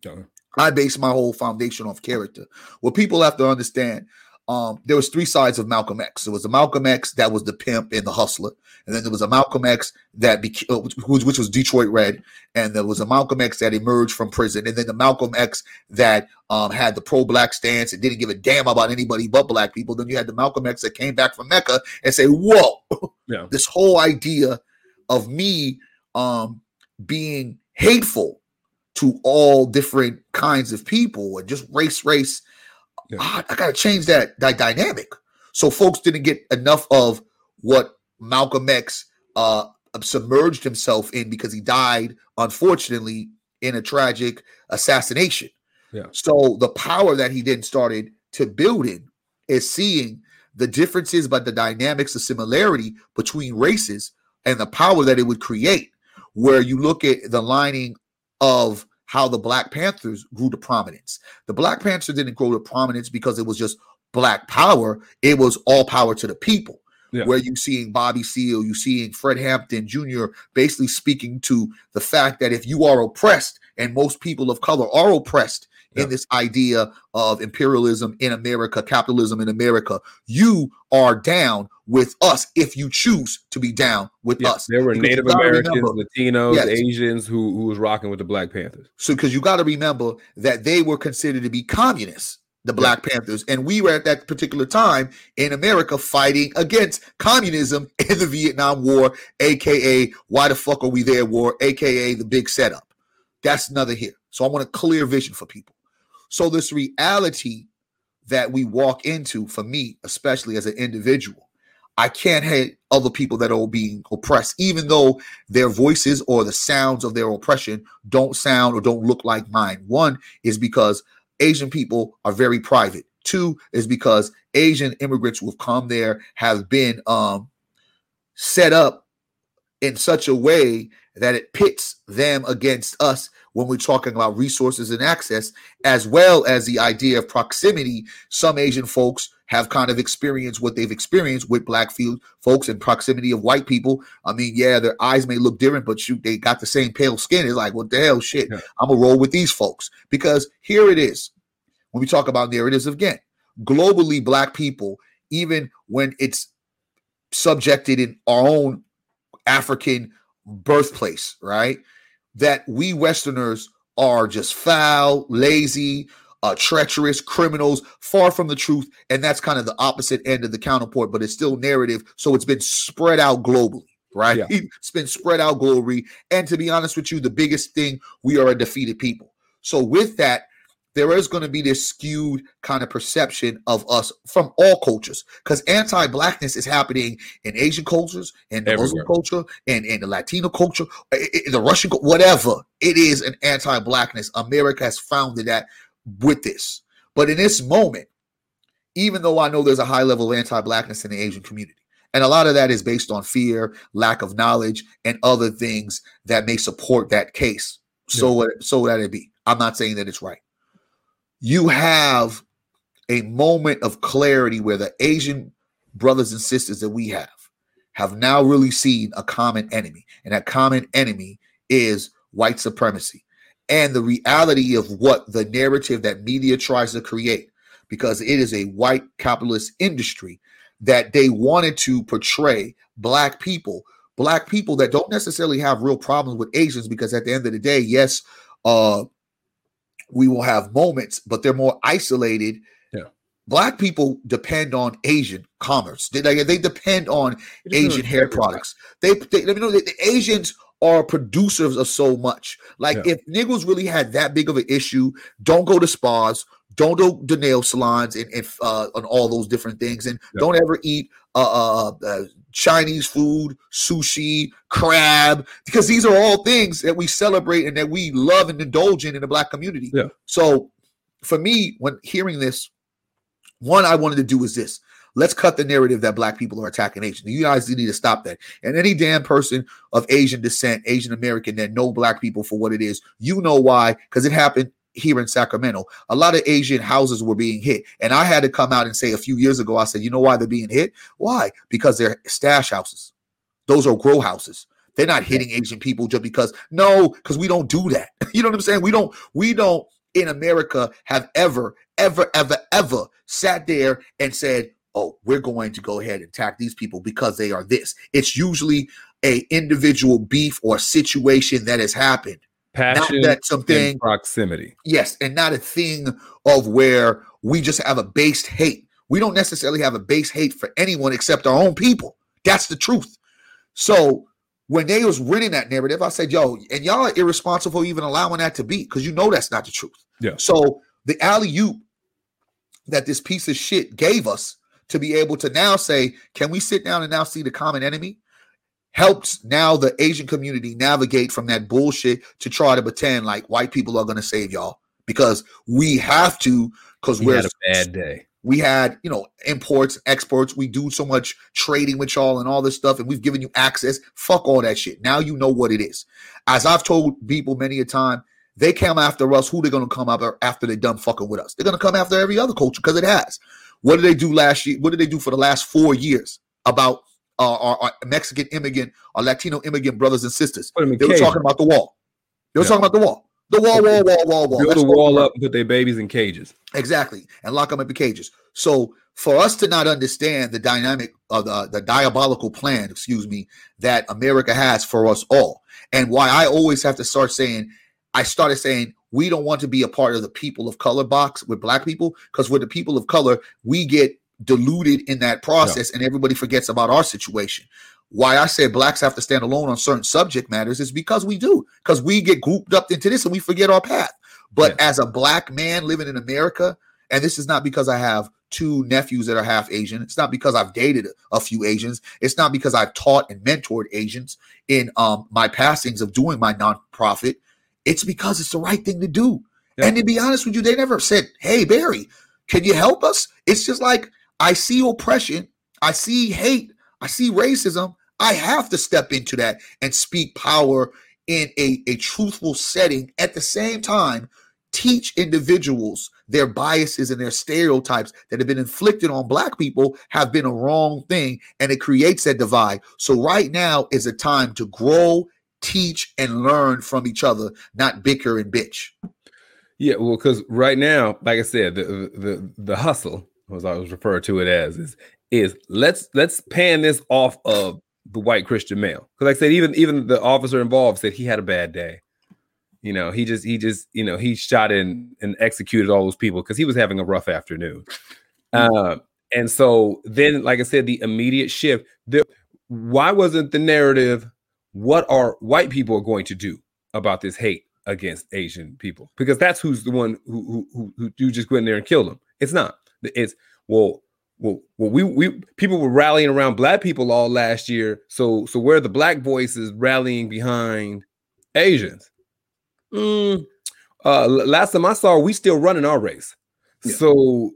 Yeah. I base my whole foundation off character. What people have to understand, um, there was three sides of Malcolm X. There was a Malcolm X that was the pimp and the hustler, and then there was a Malcolm X that beca- uh, which, which was Detroit Red, and there was a Malcolm X that emerged from prison, and then the Malcolm X that um, had the pro-black stance and didn't give a damn about anybody but black people. Then you had the Malcolm X that came back from Mecca and say, whoa. Yeah. This whole idea of me um, being hateful to all different kinds of people and just race, race, yeah. I, I got to change that, that dynamic. So folks didn't get enough of what Malcolm X uh, submerged himself in, because he died, unfortunately, in a tragic assassination. Yeah. So the power that he then started to build in is seeing the differences, but the dynamics of similarity between races and the power that it would create, where you look at the lining of how the Black Panthers grew to prominence. The Black Panthers didn't grow to prominence because it was just Black power. It was all power to the people. Yeah. Where you're seeing Bobby Seale, you're seeing Fred Hampton Junior basically speaking to the fact that if you are oppressed, and most people of color are oppressed, yeah, in this idea of imperialism in America, capitalism in America, you are down with us if you choose to be down with yeah, us. There were because Native Americans, remember, Latinos, yes, Asians who, who was rocking with the Black Panthers. So, because you got to remember that they were considered to be communists, the Black yeah. Panthers. And we were at that particular time in America fighting against communism in the Vietnam War, a k a why the fuck are we there war, a k a the big setup. That's another here. So I want a clear vision for people. So this reality that we walk into, for me, especially as an individual, I can't hate other people that are being oppressed, even though their voices or the sounds of their oppression don't sound or don't look like mine. One is because Asian people are very private. Two is because Asian immigrants who have come there have been um, set up in such a way that it pits them against us when we're talking about resources and access, as well as the idea of proximity. Some Asian folks have kind of experienced what they've experienced with Black folks and proximity of white people. I mean, yeah, their eyes may look different, but shoot, they got the same pale skin. It's like, what the hell, shit, yeah. I'm going to roll with these folks. Because here it is, when we talk about narratives again, globally, Black people, even when it's subjected in our own African birthplace, right, that we Westerners are just foul, lazy, uh, treacherous, criminals, far from the truth. And that's kind of the opposite end of the counterpart, but it's still narrative. So it's been spread out globally, right? Yeah. It's been spread out globally. And to be honest with you, the biggest thing, we are a defeated people. So with that, there is going to be this skewed kind of perception of us from all cultures, because anti-Blackness is happening in Asian cultures, in the Muslim culture, and in, in the Latino culture, in the Russian, whatever. It is an anti-Blackness. America has founded that with this. But in this moment, even though I know there's a high level of anti-Blackness in the Asian community, and a lot of that is based on fear, lack of knowledge, and other things that may support that case. So, yeah. so that it be. I'm not saying that it's right. You have a moment of clarity where the Asian brothers and sisters that we have have now really seen a common enemy. And that common enemy is white supremacy and the reality of what the narrative that media tries to create, because it is a white capitalist industry that they wanted to portray Black people, Black people that don't necessarily have real problems with Asians, because at the end of the day, yes, uh, we will have moments, but they're more isolated. Yeah. Black people depend on Asian commerce. They, they, they depend on Asian hair products. They, they you know, the, the Asians are producers of so much. Like, yeah. if niggas really had that big of an issue, don't go to spas, don't go to nail salons, and if uh, on all those different things, and yeah. don't ever eat uh, uh, uh, Chinese food, sushi, crab, because these are all things that we celebrate and that we love and indulge in in the Black community. Yeah. So, for me, when hearing this, one I wanted to do is this. Let's cut the narrative that Black people are attacking Asians. You guys need to stop that. And any damn person of Asian descent, Asian American, that know Black people for what it is, you know why, because it happened here in Sacramento. A lot of Asian houses were being hit. And I had to come out and say a few years ago, I said, you know why they're being hit? Why? Because they're stash houses. Those are grow houses. They're not hitting Asian people just because, no, because we don't do that. You know what I'm saying? We don't, we don't in America have ever, ever, ever, ever sat there and said, oh, we're going to go ahead and attack these people because they are this. It's usually a individual beef or situation that has happened. Passion, not that something, and proximity. Yes, and not a thing of where we just have a base hate. We don't necessarily have a base hate for anyone except our own people. That's the truth. So when they was winning that narrative, I said, yo, and y'all are irresponsible even allowing that to be, because you know that's not the truth. Yeah. So the alley-oop that this piece of shit gave us to be able to now say, can we sit down and now see the common enemy? Helps now the Asian community navigate from that bullshit to try to pretend like white people are going to save y'all, because we have to, because we're had a bad day. We had, you know, imports, exports. We do so much trading with y'all and all this stuff, and we've given you access. Fuck all that shit. Now you know what it is. As I've told people many a time, they come after us. Who they're going to come after after they're done fucking with us? They're going to come after every other culture, because it has. What did they do last year? What did they do for the last four years about uh, our, our Mexican immigrant, our Latino immigrant brothers and sisters? They cages. were talking about the wall. They were yeah. talking about the wall. The wall, wall, wall, wall, wall. Build a wall up and put their babies in cages. Exactly. And lock them up in cages. So for us to not understand the dynamic of the, the diabolical plan, excuse me, that America has for us all. And why I always have to start saying, I started saying, we don't want to be a part of the people of color box with black people, because with the people of color, we get diluted in that process, yeah. and everybody forgets about our situation. Why I say blacks have to stand alone on certain subject matters is because we do, because we get grouped up into this and we forget our path. But yeah. as a black man living in America, and this is not because I have two nephews that are half Asian. It's not because I've dated a few Asians. It's not because I've taught and mentored Asians in um, my passings of doing my nonprofit. It's because it's the right thing to do. Yeah. And to be honest with you, they never said, hey, Barry, can you help us? It's just like, I see oppression. I see hate. I see racism. I have to step into that and speak power in a, a truthful setting. At the same time, teach individuals their biases and their stereotypes that have been inflicted on black people have been a wrong thing, and it creates that divide. So right now is a time to grow, teach, and learn from each other, not bicker and bitch. Yeah, well, because right now, like I said, the the the hustle, as I was referred to it as, is is let's let's pan this off of the white Christian male. Because like I said, even even the officer involved said he had a bad day. You know, he just he just you know he shot and and executed all those people because he was having a rough afternoon. Mm-hmm. Uh, and so then, like I said, the immediate shift. The, why wasn't the narrative, what are white people going to do about this hate against Asian people? Because that's who's the one who who who you just go in there and kill them. It's not. It's well. Well, well, we we people were rallying around black people all last year. So, so where are the black voices rallying behind Asians? Mm, uh, last time I saw, we still running our race. Yeah. So,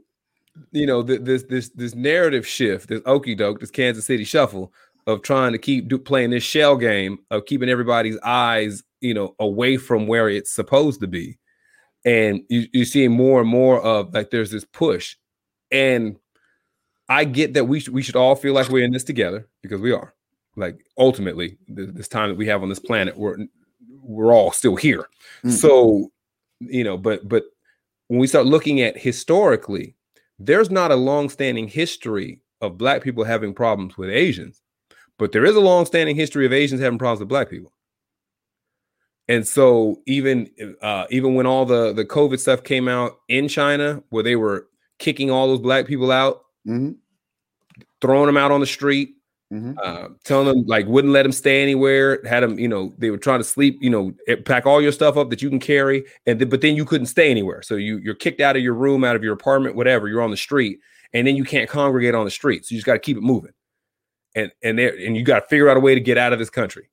you know, th- this this this narrative shift, this okie doke, this Kansas City shuffle of trying to keep do, playing this shell game of keeping everybody's eyes, you know, away from where it's supposed to be, and you, you're seeing more and more of like there's this push. And I get that we should we should all feel like we're in this together, because we are. Like ultimately, th- this time that we have on this planet, we're we're all still here. Mm-hmm. So, you know, but but when we start looking at historically, there's not a long-standing history of black people having problems with Asians, but there is a long-standing history of Asians having problems with black people. And so even uh, even when all the the COVID stuff came out in China, where they were kicking all those black people out. Mm-hmm. Throwing them out on the street, mm-hmm. uh, telling them like wouldn't let them stay anywhere. Had them, you know, they were trying to sleep. You know, pack all your stuff up that you can carry, and th- but then you couldn't stay anywhere. So you you're kicked out of your room, out of your apartment, whatever. You're on the street, and then you can't congregate on the street. So you just got to keep it moving, and and there and you got to figure out a way to get out of this country.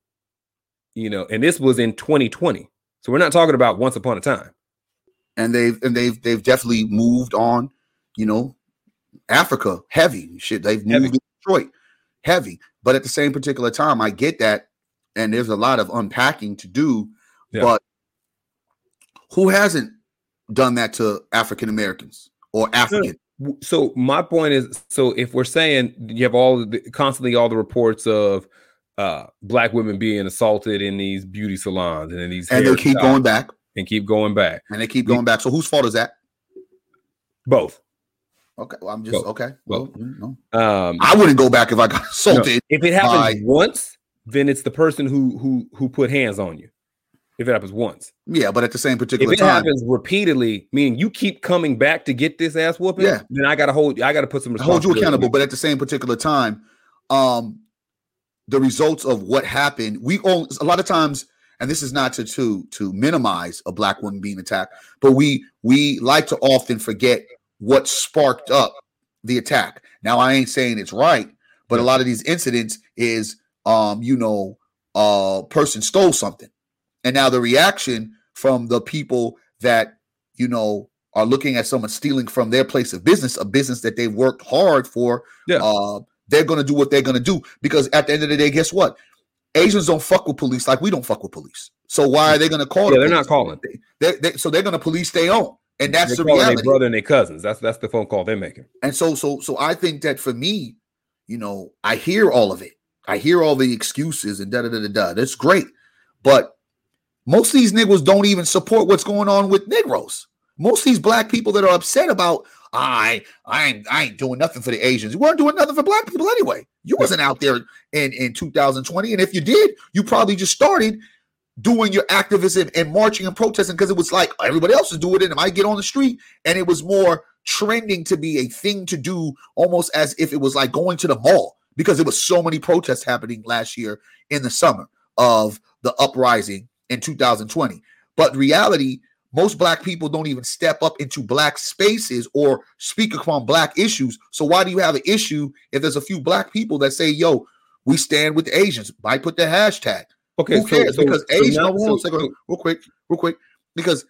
You know, and this was in twenty twenty. So we're not talking about once upon a time. And they've and they've they've definitely moved on. You know. Africa, heavy shit. They've moved heavy. To Detroit, heavy. But at the same particular time, I get that, and there's a lot of unpacking to do. Yeah. But who hasn't done that to African Americans or African? So my point is, so if we're saying you have all the, constantly all the reports of uh, black women being assaulted in these beauty salons and in these, and they keep going back and keep going back and they keep going back. So whose fault is that? Both. Okay, well, I'm just go, okay. Well, no. um, I wouldn't go back if I got assaulted. No. If it happens by... once, then it's the person who who who put hands on you. If it happens once, yeah, but at the same particular if time, if it happens repeatedly, meaning you keep coming back to get this ass whooping, yeah. then I gotta hold, I gotta put some responsibility. Hold you accountable, but at the same particular time, um, the results of what happened, we all a lot of times. And this is not to, to to minimize a black woman being attacked, but we we like to often forget what sparked up the attack. Now, I ain't saying it's right, but a lot of these incidents is, um, you know, a person stole something. And now the reaction from the people that, you know, are looking at someone stealing from their place of business, a business that they worked hard for, yeah. uh, they're going to do what they're going to do. Because at the end of the day, guess what? Asians don't fuck with police like we don't fuck with police. So why are they going to call? Yeah, they're not calling. They, they, they, so they're going to police their own. And that's the reality. Their brother and their cousins. That's that's the phone call they're making. And so, so, so I think that for me, you know, I hear all of it. I hear all the excuses and da da da da da. That's great, but most of these niggas don't even support what's going on with Negroes. Most of these black people that are upset about I I ain't I ain't doing nothing for the Asians. You weren't doing nothing for black people anyway. You wasn't out there in, in two thousand twenty, and if you did, you probably just started doing your activism and marching and protesting because it was like everybody else is doing it and I get on the street, and it was more trending to be a thing to do, almost as if it was like going to the mall, because there was so many protests happening last year in the summer of the uprising in two thousand twenty. But reality, most black people don't even step up into black spaces or speak upon black issues. So why do you have an issue if there's a few black people that say, yo, we stand with the Asians? Might put the hashtag. Okay, who cares? So, because so, Asians, so now, so, real quick, real quick, because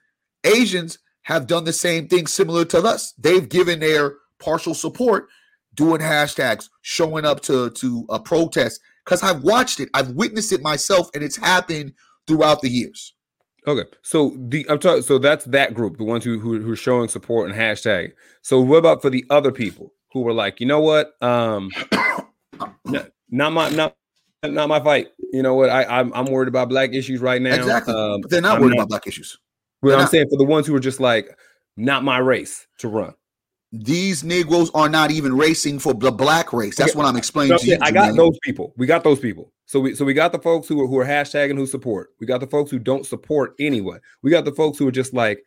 Asians have done the same thing similar to us. They've given their partial support, doing hashtags, showing up to, to a protest, because I've watched it. I've witnessed it myself, and it's happened throughout the years. Okay, so the I'm talking. So that's that group, the ones who who who are showing support and hashtag. So what about for the other people who were like, you know what, um, not, not my not not my fight. You know what, I I'm, I'm worried about black issues right now. Exactly, um, but they're not I'm worried not, about black issues. Well, I'm not. saying for the ones who are just like, not my race to run. These Negroes are not even racing for the black race. That's okay. what I'm explaining so, to you. I got those people. We got those people. So we so we got the folks who are who are hashtagging, who support. We got the folks who don't support anyway. We got the folks who are just like,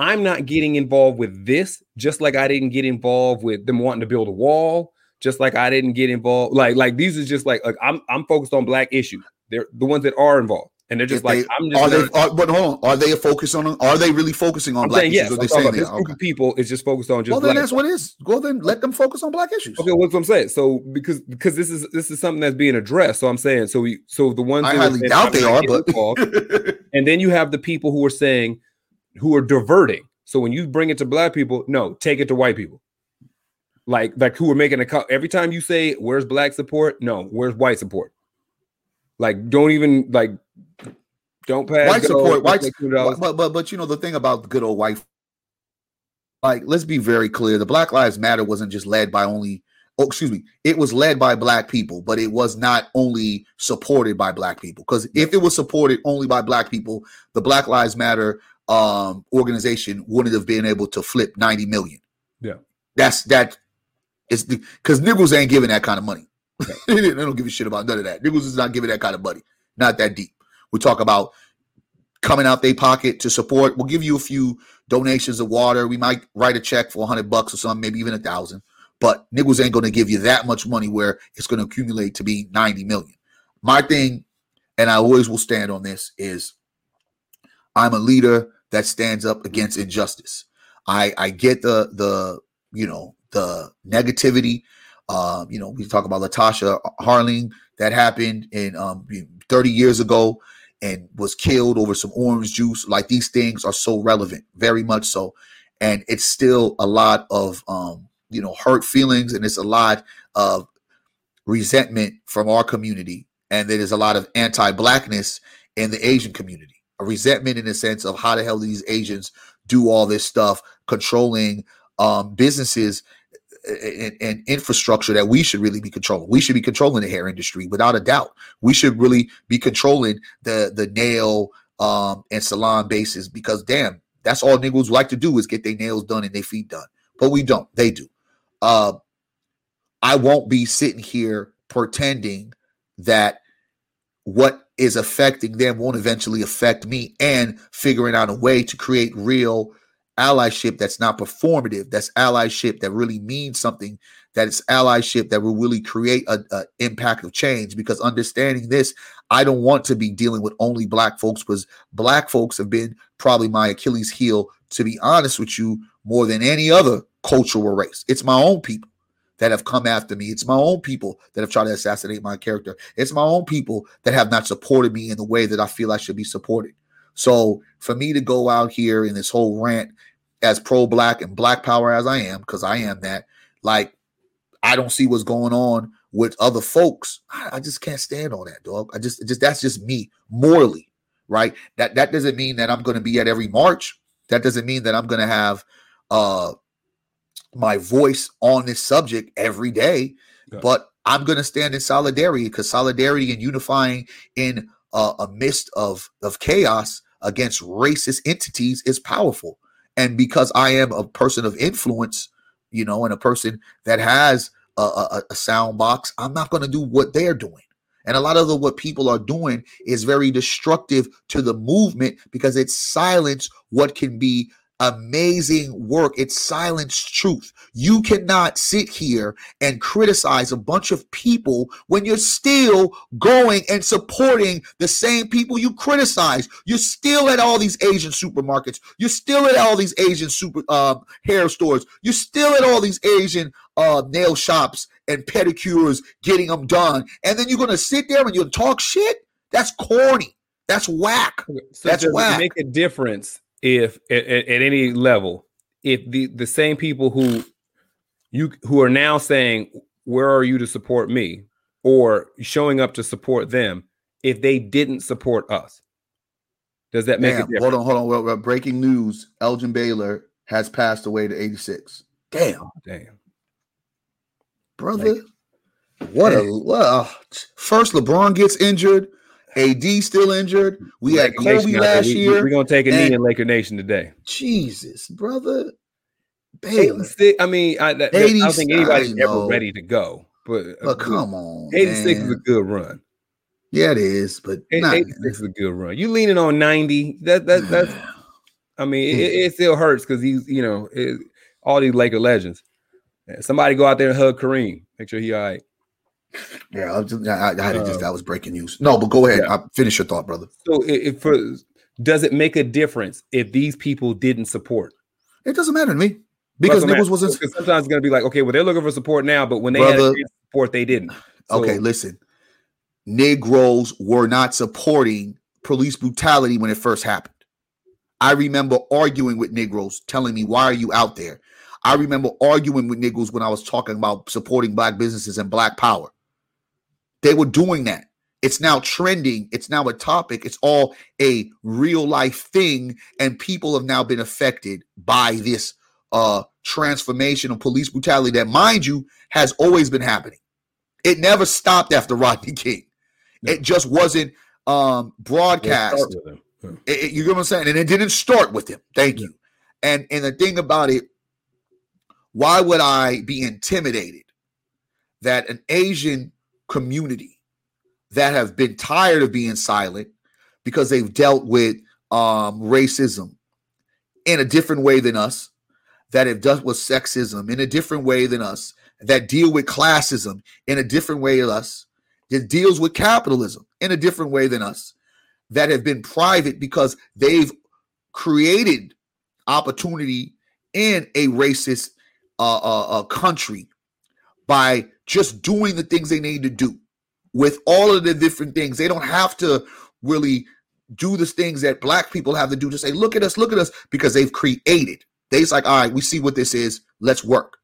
I'm not getting involved with this, just like I didn't get involved with them wanting to build a wall, just like I didn't get involved. Like, like these is just like, like I'm I'm focused on black issues. They're the ones that are involved. And they're just if like, they, I'm just. Are they, are, but hold on, are they focused on? Are they really focusing on I'm black saying, issues? Yes, they saying about this group okay. of people is just focused on just. Well, then black that's what it is. Well, then let them focus on black issues. Okay, what's what I'm saying? So because because this is this is something that's being addressed. So I'm saying so we so the ones I highly been, doubt they are, but involved, and then you have the people who are saying, who are diverting. So when you bring it to black people, no, take it to white people. Like like who are making a co- every time you say where's black support? No, where's white support? Like don't even like. Don't pass white support, white, but but but you know the thing about the good old white, like let's be very clear, the Black Lives Matter wasn't just led by only, oh excuse me, it was led by black people, but it was not only supported by black people. Because if it was supported only by black people, the Black Lives Matter um, organization wouldn't have been able to flip ninety million. Yeah, that's that is because niggas ain't giving that kind of money. Okay. They don't give a shit about none of that. Niggas is not giving that kind of money. Not that deep. We talk about coming out their pocket to support. We'll give you a few donations of water. We might write a check for one hundred bucks or something, maybe even a thousand. But niggas ain't going to give you that much money where it's going to accumulate to be ninety million. My thing, and I always will stand on this, is I'm a leader that stands up against injustice. I, I get the, the you know, the negativity. Uh, you know, we talk about Latasha Harling that happened in um, thirty years ago and was killed over some orange juice. Like these things are so relevant, very much so. And it's still a lot of, um, you know, hurt feelings, and it's a lot of resentment from our community. And there's a lot of anti-blackness in the Asian community, a resentment in the sense of how the hell these Asians do all this stuff, controlling um, businesses and, and infrastructure that we should really be controlling. We should be controlling the hair industry without a doubt. We should really be controlling the the nail um, and salon bases, because damn, that's all niggas like to do is get their nails done and their feet done. But we don't. They do. Uh, I won't be sitting here pretending that what is affecting them won't eventually affect me, and figuring out a way to create real allyship that's not performative, that's allyship that really means something, that it's allyship that will really create a, a impact of change. Because understanding this, I don't want to be dealing with only black folks, because black folks have been probably my Achilles heel, to be honest with you, more than any other cultural race. It's my own people. that have come after me. It's my own people that have tried to assassinate my character. It's my own people that have not supported me in the way that I feel I should be supported. So for me to go out here in this whole rant as pro-black and black power as I am, because I am that, like, I don't see what's going on with other folks. I, I just can't stand on that, dog. I just, just that's just me morally, right? That that doesn't mean that I'm going to be at every march. That doesn't mean that I'm going to have uh, my voice on this subject every day. Okay. But I'm going to stand in solidarity, because solidarity and unifying in uh, a midst of of chaos against racist entities is powerful. And because I am a person of influence, you know, and a person that has a, a, a sound box, I'm not going to do what they're doing. And a lot of the, what people are doing is very destructive to the movement, because it silenced what can be amazing work. It silenced truth. You cannot sit here and criticize a bunch of people when you're still going and supporting the same people you criticize. You're still at all these Asian supermarkets. You're still at all these Asian super um, hair stores. You're still at all these Asian uh, nail shops and pedicures getting them done. And then you're going to sit there and you'll talk shit? That's corny. That's whack. So That's whack. Make a difference. If at, at any level, if the, the same people who you who are now saying, where are you to support me, or showing up to support them, if they didn't support us, does that make Damn, a difference? Hold on, hold on. We're, we're breaking news. Elgin Baylor has passed away to eighty-six. Damn. Damn. Brother, Damn. what a... What a first, LeBron gets injured. A D still injured. We had Kobe last year. We're going to take a knee in Laker Nation today. Jesus, brother. I mean, I, I don't think anybody's ever ready to go. But, but come on, eighty-six is a good run. Yeah, it is. But eighty-six is a good run. You leaning on ninety. That that that's. I mean, it, it still hurts because he's, you know, it, all these Laker legends. Somebody go out there and hug Kareem. Make sure he's all right. Yeah, I, just, I, I just um, that was breaking news. No, but go ahead. Yeah. I finish your thought, brother. So, it, it, for, does it make a difference if these people didn't support? It doesn't matter to me, because Nichols wasn't. Because sometimes it's going to be like, okay, well, they're looking for support now, but when they brother, had support, they didn't. So, okay, listen. Negroes were not supporting police brutality when it first happened. I remember arguing with Negroes, telling me, "Why are you out there?" I remember arguing with Negroes when I was talking about supporting black businesses and black power. They were doing that. It's now trending. It's now a topic. It's all a real life thing. And people have now been affected by this uh, transformation of police brutality that, mind you, has always been happening. It never stopped after Rodney King. It just wasn't um, broadcast. It it, it, you get what I'm saying? And it didn't start with him. Thank yeah. you. And and the thing about it, why would I be intimidated that an Asian community that have been tired of being silent because they've dealt with um, racism in a different way than us, that have dealt with sexism in a different way than us, that deal with classism in a different way than us, that deals with capitalism in a different way than us, that have been private because they've created opportunity in a racist uh, uh, uh, country by just doing the things they need to do with all of the different things. They don't have to really do the things that black people have to do to say, look at us, look at us, because they've created. They's like, all right, we see what this is. Let's work.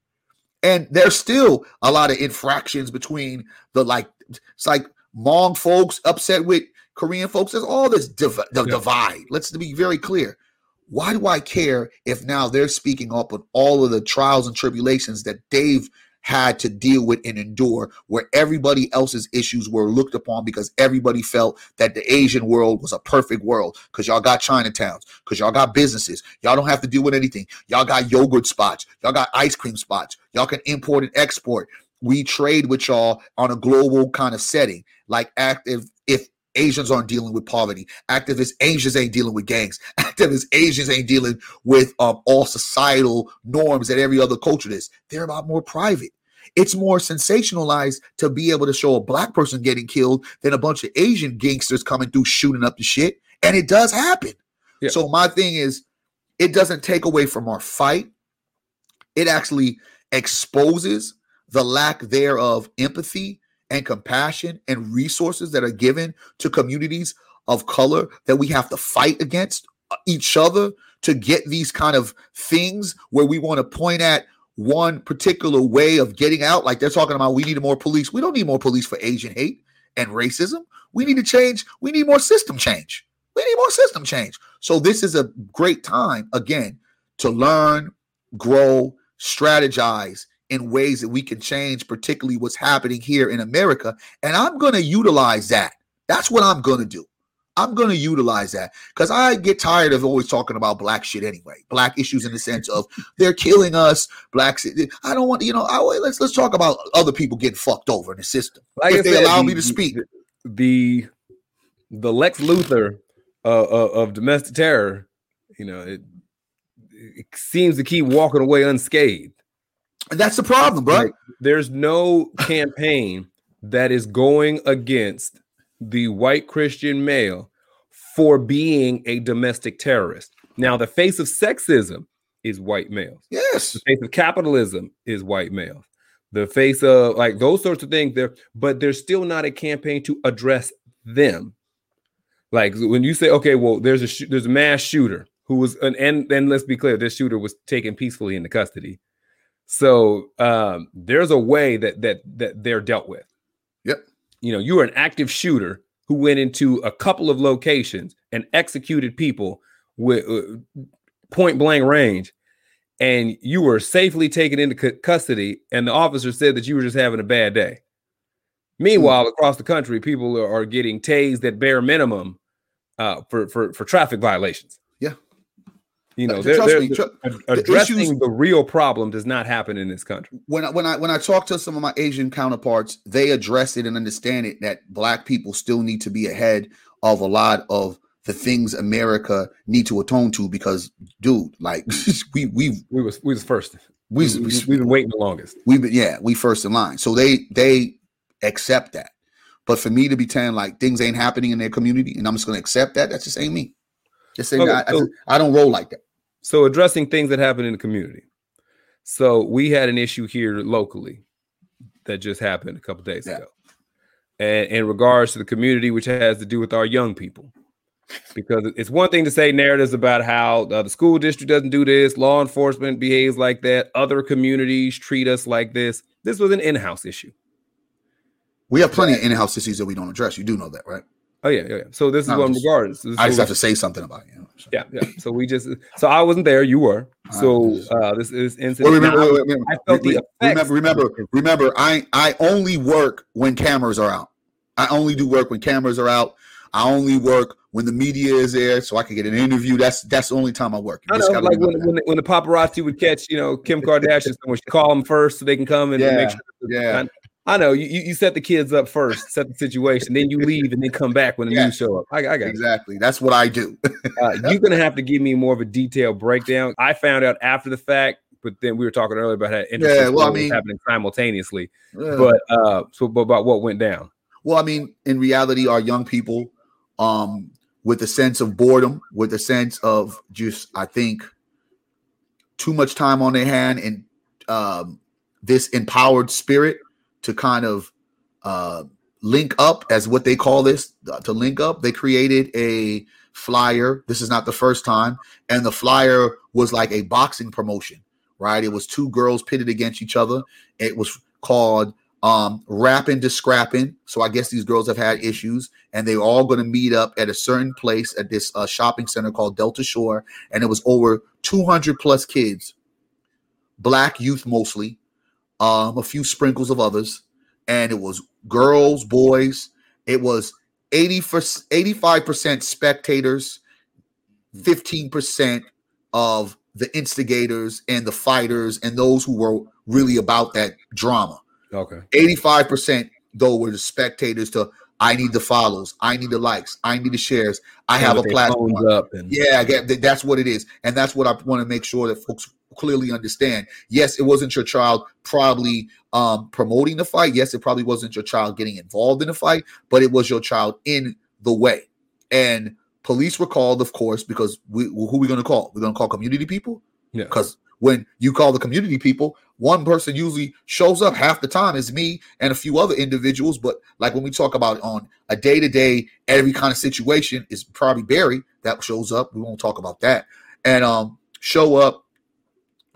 And there's still a lot of infractions between the, like, it's like Hmong folks upset with Korean folks. There's all this div- the divide. Let's be very clear. Why do I care if now they're speaking up on all of the trials and tribulations that they've had to deal with and endure, where everybody else's issues were looked upon because everybody felt that the Asian world was a perfect world because y'all got Chinatowns, because y'all got businesses. Y'all don't have to deal with anything. Y'all got yogurt spots. Y'all got ice cream spots. Y'all can import and export. We trade with y'all on a global kind of setting, like active if Asians aren't dealing with poverty. Activists, Asians ain't dealing with gangs. Activists, Asians ain't dealing with um, all societal norms that every other culture is. They're about more private. It's more sensationalized to be able to show a black person getting killed than a bunch of Asian gangsters coming through shooting up the shit. And it does happen. Yeah. So my thing is, it doesn't take away from our fight. It actually exposes the lack thereof empathy and compassion and resources that are given to communities of color that we have to fight against each other to get these kind of things where we want to point at one particular way of getting out. Like they're talking about, we need more police. We don't need more police for Asian hate and racism. We need to change. We need more system change. We need more system change. So this is a great time, again, to learn, grow, strategize in ways that we can change, particularly what's happening here in America. And I'm going to utilize that. That's what I'm going to do. I'm going to utilize that because I get tired of always talking about black shit anyway. Black issues in the sense of they're killing us. Blacks. I don't want to, you know, I, let's let's talk about other people getting fucked over in the system. Like if they said, allow the, me to speak. The the Lex Luthor uh, of domestic terror, you know, it, it seems to keep walking away unscathed. And that's the problem, bro. Like, there's no campaign that is going against the white Christian male for being a domestic terrorist. Now, the face of sexism is white males. Yes. The face of capitalism is white males. The face of like those sorts of things there, but there's still not a campaign to address them. Like when you say, okay, well, there's a sh- there's a mass shooter who was an and then let's be clear, this shooter was taken peacefully into custody. So um, there's a way that that that they're dealt with. Yep. You know, you were an active shooter who went into a couple of locations and executed people with uh, point blank range, and you were safely taken into c- custody. And the officer said that you were just having a bad day. Meanwhile, across the country, people are, are getting tased at bare minimum uh, for, for for traffic violations. Yeah, you know, uh, they're, they're, me, tr- addressing the, issues- the real problem does not happen in this country. When I, when I when I talk to some of my Asian counterparts, they address it and understand it that black people still need to be ahead of a lot of the things America need to atone to. Because, dude, like we we we was we was first. We we we've been waiting the longest. We've been yeah we first in line. So they they. accept that. But for me to be telling like things ain't happening in their community and I'm just going to accept that, that's just ain't me. Just ain't okay, I, so, I, I don't roll like that. So addressing things that happen in the community. So we had an issue here locally that just happened a couple of days yeah. ago. And in regards to the community, which has to do with our young people, because it's one thing to say narratives about how uh, the school district doesn't do this, law enforcement behaves like that, other communities treat us like this. This was an in-house issue. We have plenty of in-house issues that we don't address. You do know that, right? Oh, yeah, yeah, yeah. So this no, is what I'm regardless. I just have to say something about it. You know? so. Yeah, yeah. So we just, so I wasn't there. You were. So uh, this is incident. Well, remember, now, wait, wait, remember, I felt the effects. Remember, remember, remember, I, I only work when cameras are out. I only do work when cameras are out. I only work when the media is there so I can get an interview. That's that's the only time I work. You no, no, like when, when, the, when the paparazzi would catch, you know, Kim Kardashian, someone should call them first so they can come and yeah, make sure. Yeah. I, I know you, you set the kids up first, set the situation, then you leave and then come back when the yeah, news show up. I, I got exactly. It. That's what I do. uh, you're going to have to give me more of a detailed breakdown. I found out after the fact, but then we were talking earlier about how yeah, well, I mean, happening simultaneously, yeah. but uh, so about what went down. Well, I mean, in reality, our young people um, with a sense of boredom, with a sense of just, I think, too much time on their hand and um, this empowered spirit to kind of uh, link up, as what they call this, to link up. They created a flyer. This is not the first time. And the flyer was like a boxing promotion, right? It was two girls pitted against each other. It was called um, Rapping to Scrapping. So I guess these girls have had issues. And they were all going to meet up at a certain place at this uh, shopping center called Delta Shore. And it was over two hundred plus kids, black youth mostly, Um, a few sprinkles of others, and it was girls, boys. It was eighty-five percent spectators, fifteen percent of the instigators and the fighters and those who were really about that drama. Okay. eighty-five percent though were the spectators to I need the follows, I need the likes, I need the shares, I have a platform. And- yeah, that's what it is. And that's what I want to make sure that folks clearly understand. Yes, it wasn't your child probably um promoting the fight. Yes, it probably wasn't your child getting involved in the fight, but it was your child in the way. And police were called, of course, because we who are we going to call? We're going to call community people? Yeah. Because when you call the community people, one person usually shows up. Half the time is me and a few other individuals. But like when we talk about on a day-to-day, every kind of situation, is probably Barry that shows up. We won't talk about that. And um, show up.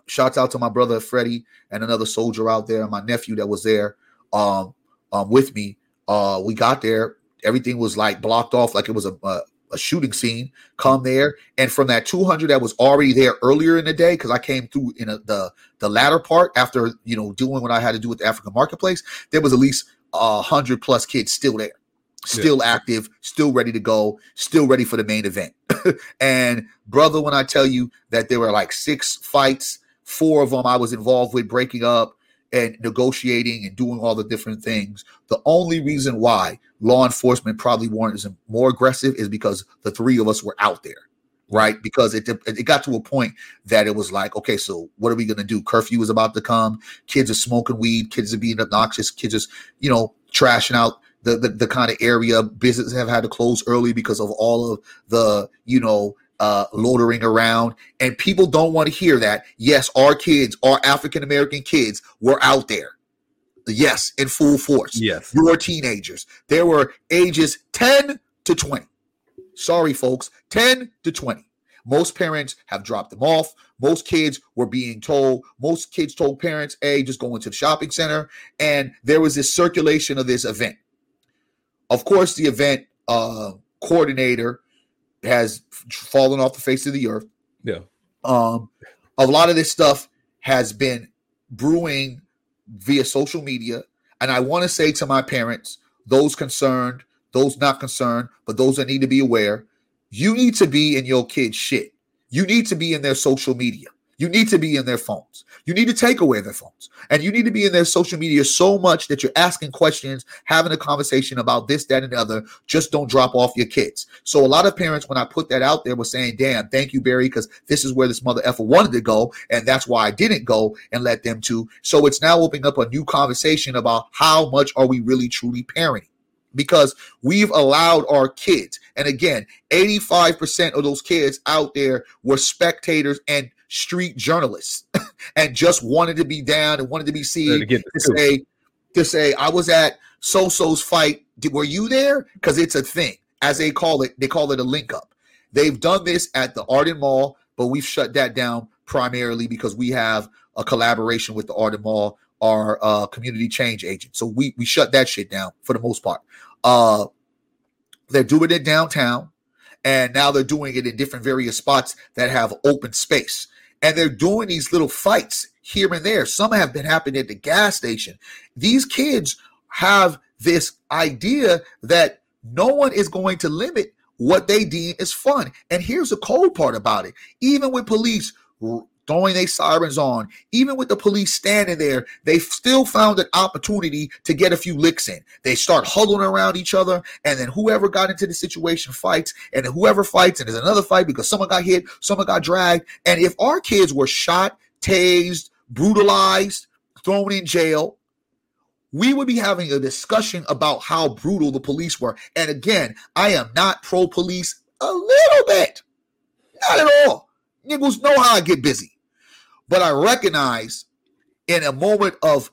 Shouts out to my brother Freddie and another soldier out there, and my nephew that was there um, um, with me. Uh, we got there. Everything was like blocked off like it was a, a, a shooting scene. Come there. And from that two hundred that was already there earlier in the day, because I came through in a, the the latter part after, you know, doing what I had to do with the African marketplace, there was at least one hundred plus kids still there, still yeah. active, still ready to go, still ready for the main event. And brother, when I tell you that there were like six fights, four of them I was involved with breaking up and negotiating and doing all the different things. The only reason why law enforcement probably weren't more aggressive is because the three of us were out there, right? Because it it got to a point that it was like, okay, so what are we going to do? Curfew is about to come. Kids are smoking weed. Kids are being obnoxious. Kids are, you know, trashing out the, the, the kind of area. Businesses have had to close early because of all of the, you know, Uh, loitering around, and people don't want to hear that. Yes, our kids, our African-American kids were out there. Yes, in full force. Yes. You were teenagers. There were ages ten to twenty. Sorry, folks, ten to twenty. Most parents have dropped them off. Most kids were being told, most kids told parents, hey, just go into the shopping center. And there was this circulation of this event. Of course, the event uh, coordinator has fallen off the face of the earth. Yeah. Um, a lot of this stuff has been brewing via social media. And I want to say to my parents, those concerned, those not concerned, but those that need to be aware, you need to be in your kids' shit. You need to be in their social media. You need to be in their phones. You need to take away their phones. And you need to be in their social media so much that you're asking questions, having a conversation about this, that, and the other. Just don't drop off your kids. So a lot of parents, when I put that out there, were saying, damn, thank you, Barry, because this is where this mother effer wanted to go, and that's why I didn't go and let them to. So it's now opening up a new conversation about how much are we really truly parenting. Because we've allowed our kids, and again, eighty-five percent of those kids out there were spectators and street journalists and just wanted to be down and wanted to be seen to, to say to say I was at so-so's fight. Did, were you there? Because it's a thing, as they call it. They call it a link up. They've done this at the Arden Mall, but we've shut that down primarily because we have a collaboration with the Arden Mall, our uh community change agent. So we we shut that shit down for the most part. Uh they're doing it downtown, and now they're doing it in different various spots that have open space. And they're doing these little fights here and there. Some have been happening at the gas station. These kids have this idea that no one is going to limit what they deem is fun. And here's the cold part about it. Even with police throwing their sirens on, even with the police standing there, they still found an opportunity to get a few licks in. They start huddling around each other, and then whoever got into the situation fights, and then whoever fights, and there's another fight because someone got hit, someone got dragged. And if our kids were shot, tased, brutalized, thrown in jail, we would be having a discussion about how brutal the police were. And again, I am not pro-police a little bit. Not at all. Niggas know how I get busy. But I recognize in a moment of,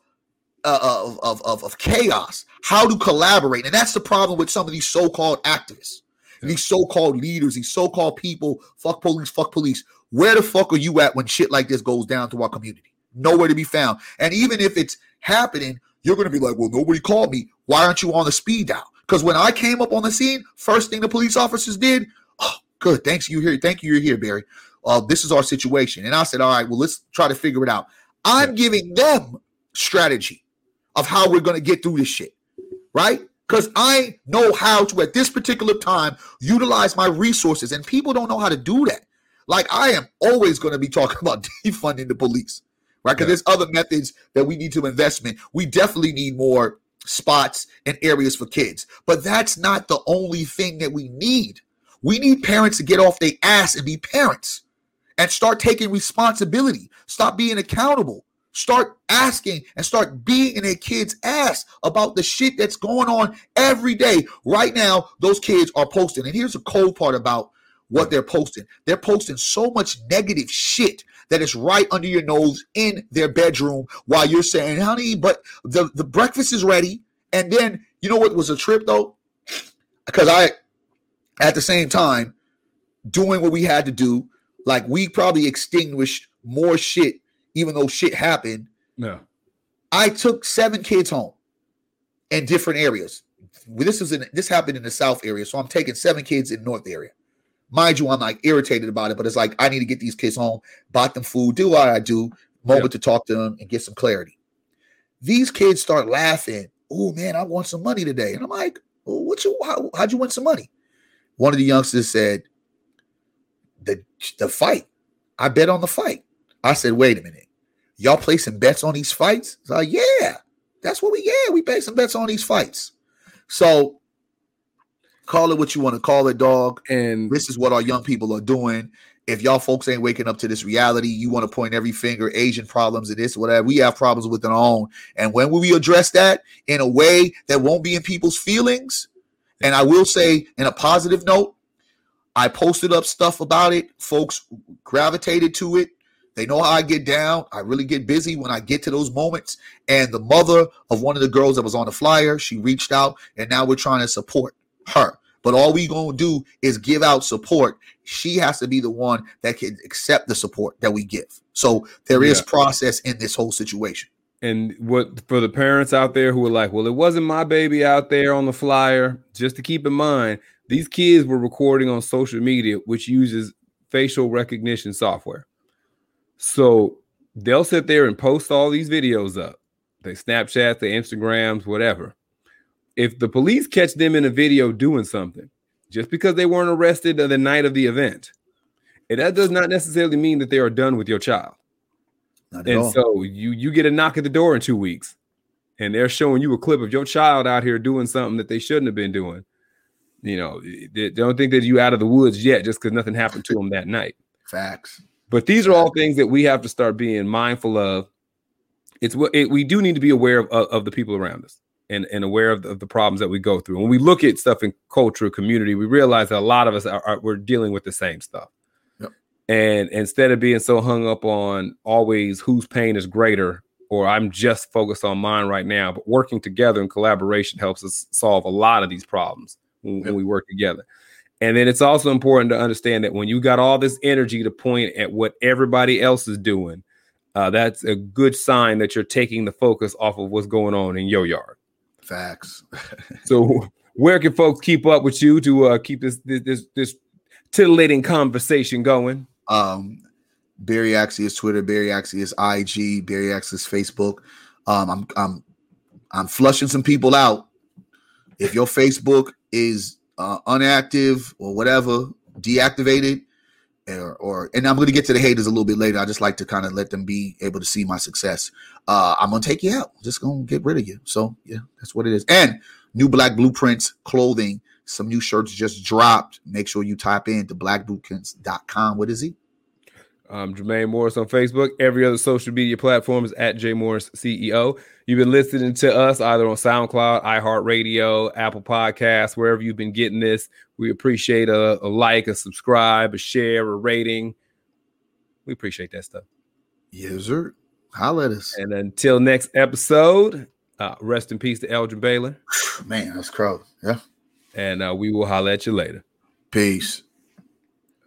uh, of, of, of chaos how to collaborate. And that's the problem with some of these so-called activists, yeah. These so-called leaders, these so-called people, fuck police, fuck police. Where the fuck are you at when shit like this goes down to our community? Nowhere to be found. And even if it's happening, you're going to be like, well, nobody called me. Why aren't you on the speed dial? Because when I came up on the scene, first thing the police officers did, oh, good, thanks, you're here. Thank you, you're here, Barry. Uh, this is our situation. And I said, all right, well, let's try to figure it out. I'm giving them strategy of how we're going to get through this shit, right? Because I know how to, at this particular time, utilize my resources. And people don't know how to do that. Like, I am always going to be talking about defunding the police, right? Because yeah. There's other methods that we need to invest in. We definitely need more spots and areas for kids. But that's not the only thing that we need. We need parents to get off their ass and be parents. And start taking responsibility. Stop being accountable. Start asking and start being in their kids' ass about the shit that's going on every day. Right now, those kids are posting. And here's the cold part about what they're posting. They're posting so much negative shit that is right under your nose in their bedroom while you're saying, honey, but the, the breakfast is ready. And then, you know what was a trip, though? Because I, at the same time, doing what we had to do, like we probably extinguished more shit, even though shit happened. Yeah. I took seven kids home in different areas. This was in, this happened in the South area, so I'm taking seven kids in North area. Mind you, I'm like irritated about it, but it's like I need to get these kids home, bought them food, do what I do, moment yeah. to talk to them and get some clarity. These kids start laughing. Oh man, I want some money today, and I'm like, well, what you? How, how'd you win some money? One of the youngsters said, the the fight. I bet on the fight. I said, wait a minute, y'all placing bets on these fights? It's like, yeah, that's what we. Yeah, we place some bets on these fights. So call it what you want to call it, dog. And this is what our young people are doing. If y'all folks ain't waking up to this reality, you want to point every finger, Asian problems and this, whatever. We have problems with our own. And when will we address that in a way that won't be in people's feelings? And I will say, in a positive note, I posted up stuff about it. Folks gravitated to it. They know how I get down. I really get busy when I get to those moments. And the mother of one of the girls that was on the flyer, she reached out, and now we're trying to support her. But all we going to do is give out support. She has to be the one that can accept the support that we give. So there yeah. is process in this whole situation. And what for the parents out there who are like, well, it wasn't my baby out there on the flyer, just to keep in mind, these kids were recording on social media, which uses facial recognition software. So they'll sit there and post all these videos up. They Snapchats, they Instagrams, whatever. If the police catch them in a video doing something, just because they weren't arrested on the night of the event, and that does not necessarily mean that they are done with your child. Not at all. And so you, you get a knock at the door in two weeks and they're showing you a clip of your child out here doing something that they shouldn't have been doing. You know, they don't think that you out of the woods yet just because nothing happened to them that night. Facts. But these are all things that we have to start being mindful of. It's what it, we do need to be aware of, of, of the people around us and, and aware of the, of the problems that we go through. When we look at stuff in culture, community, we realize that a lot of us are, are we're dealing with the same stuff. Yep. And instead of being so hung up on always whose pain is greater or I'm just focused on mine right now, but working together in collaboration helps us solve a lot of these problems when, yep. when we work together. And then it's also important to understand that when you got all this energy to point at what everybody else is doing, uh, that's a good sign that you're taking the focus off of what's going on in your yard. Facts. So where can folks keep up with you to uh, keep this, this this titillating conversation going? Um, Barry Accius Twitter, Barry Accius I G, Barry Accius Facebook. Um, I'm I'm I'm flushing some people out. If your Facebook is Uh, unactive or whatever, deactivated, or, or and I'm going to get to the haters a little bit later. I just like to kind of let them be able to see my success. Uh, I'm going to take you out. I'm just going to get rid of you. So yeah, that's what it is. And new Black Blueprints clothing, some new shirts just dropped. Make sure you type in to black blueprints dot com. What is he? Um, Jermaine Morris on Facebook. Every other social media platform is at J Morris C E O. You've been listening to us either on SoundCloud, iHeartRadio, Apple Podcasts, wherever you've been getting this. We appreciate a, a like, a subscribe, a share, a rating. We appreciate that stuff. Yes, sir. Holla at us. And until next episode, uh, rest in peace to Elgin Baylor. Man, that's crazy. Yeah. And uh, we will holla at you later. Peace.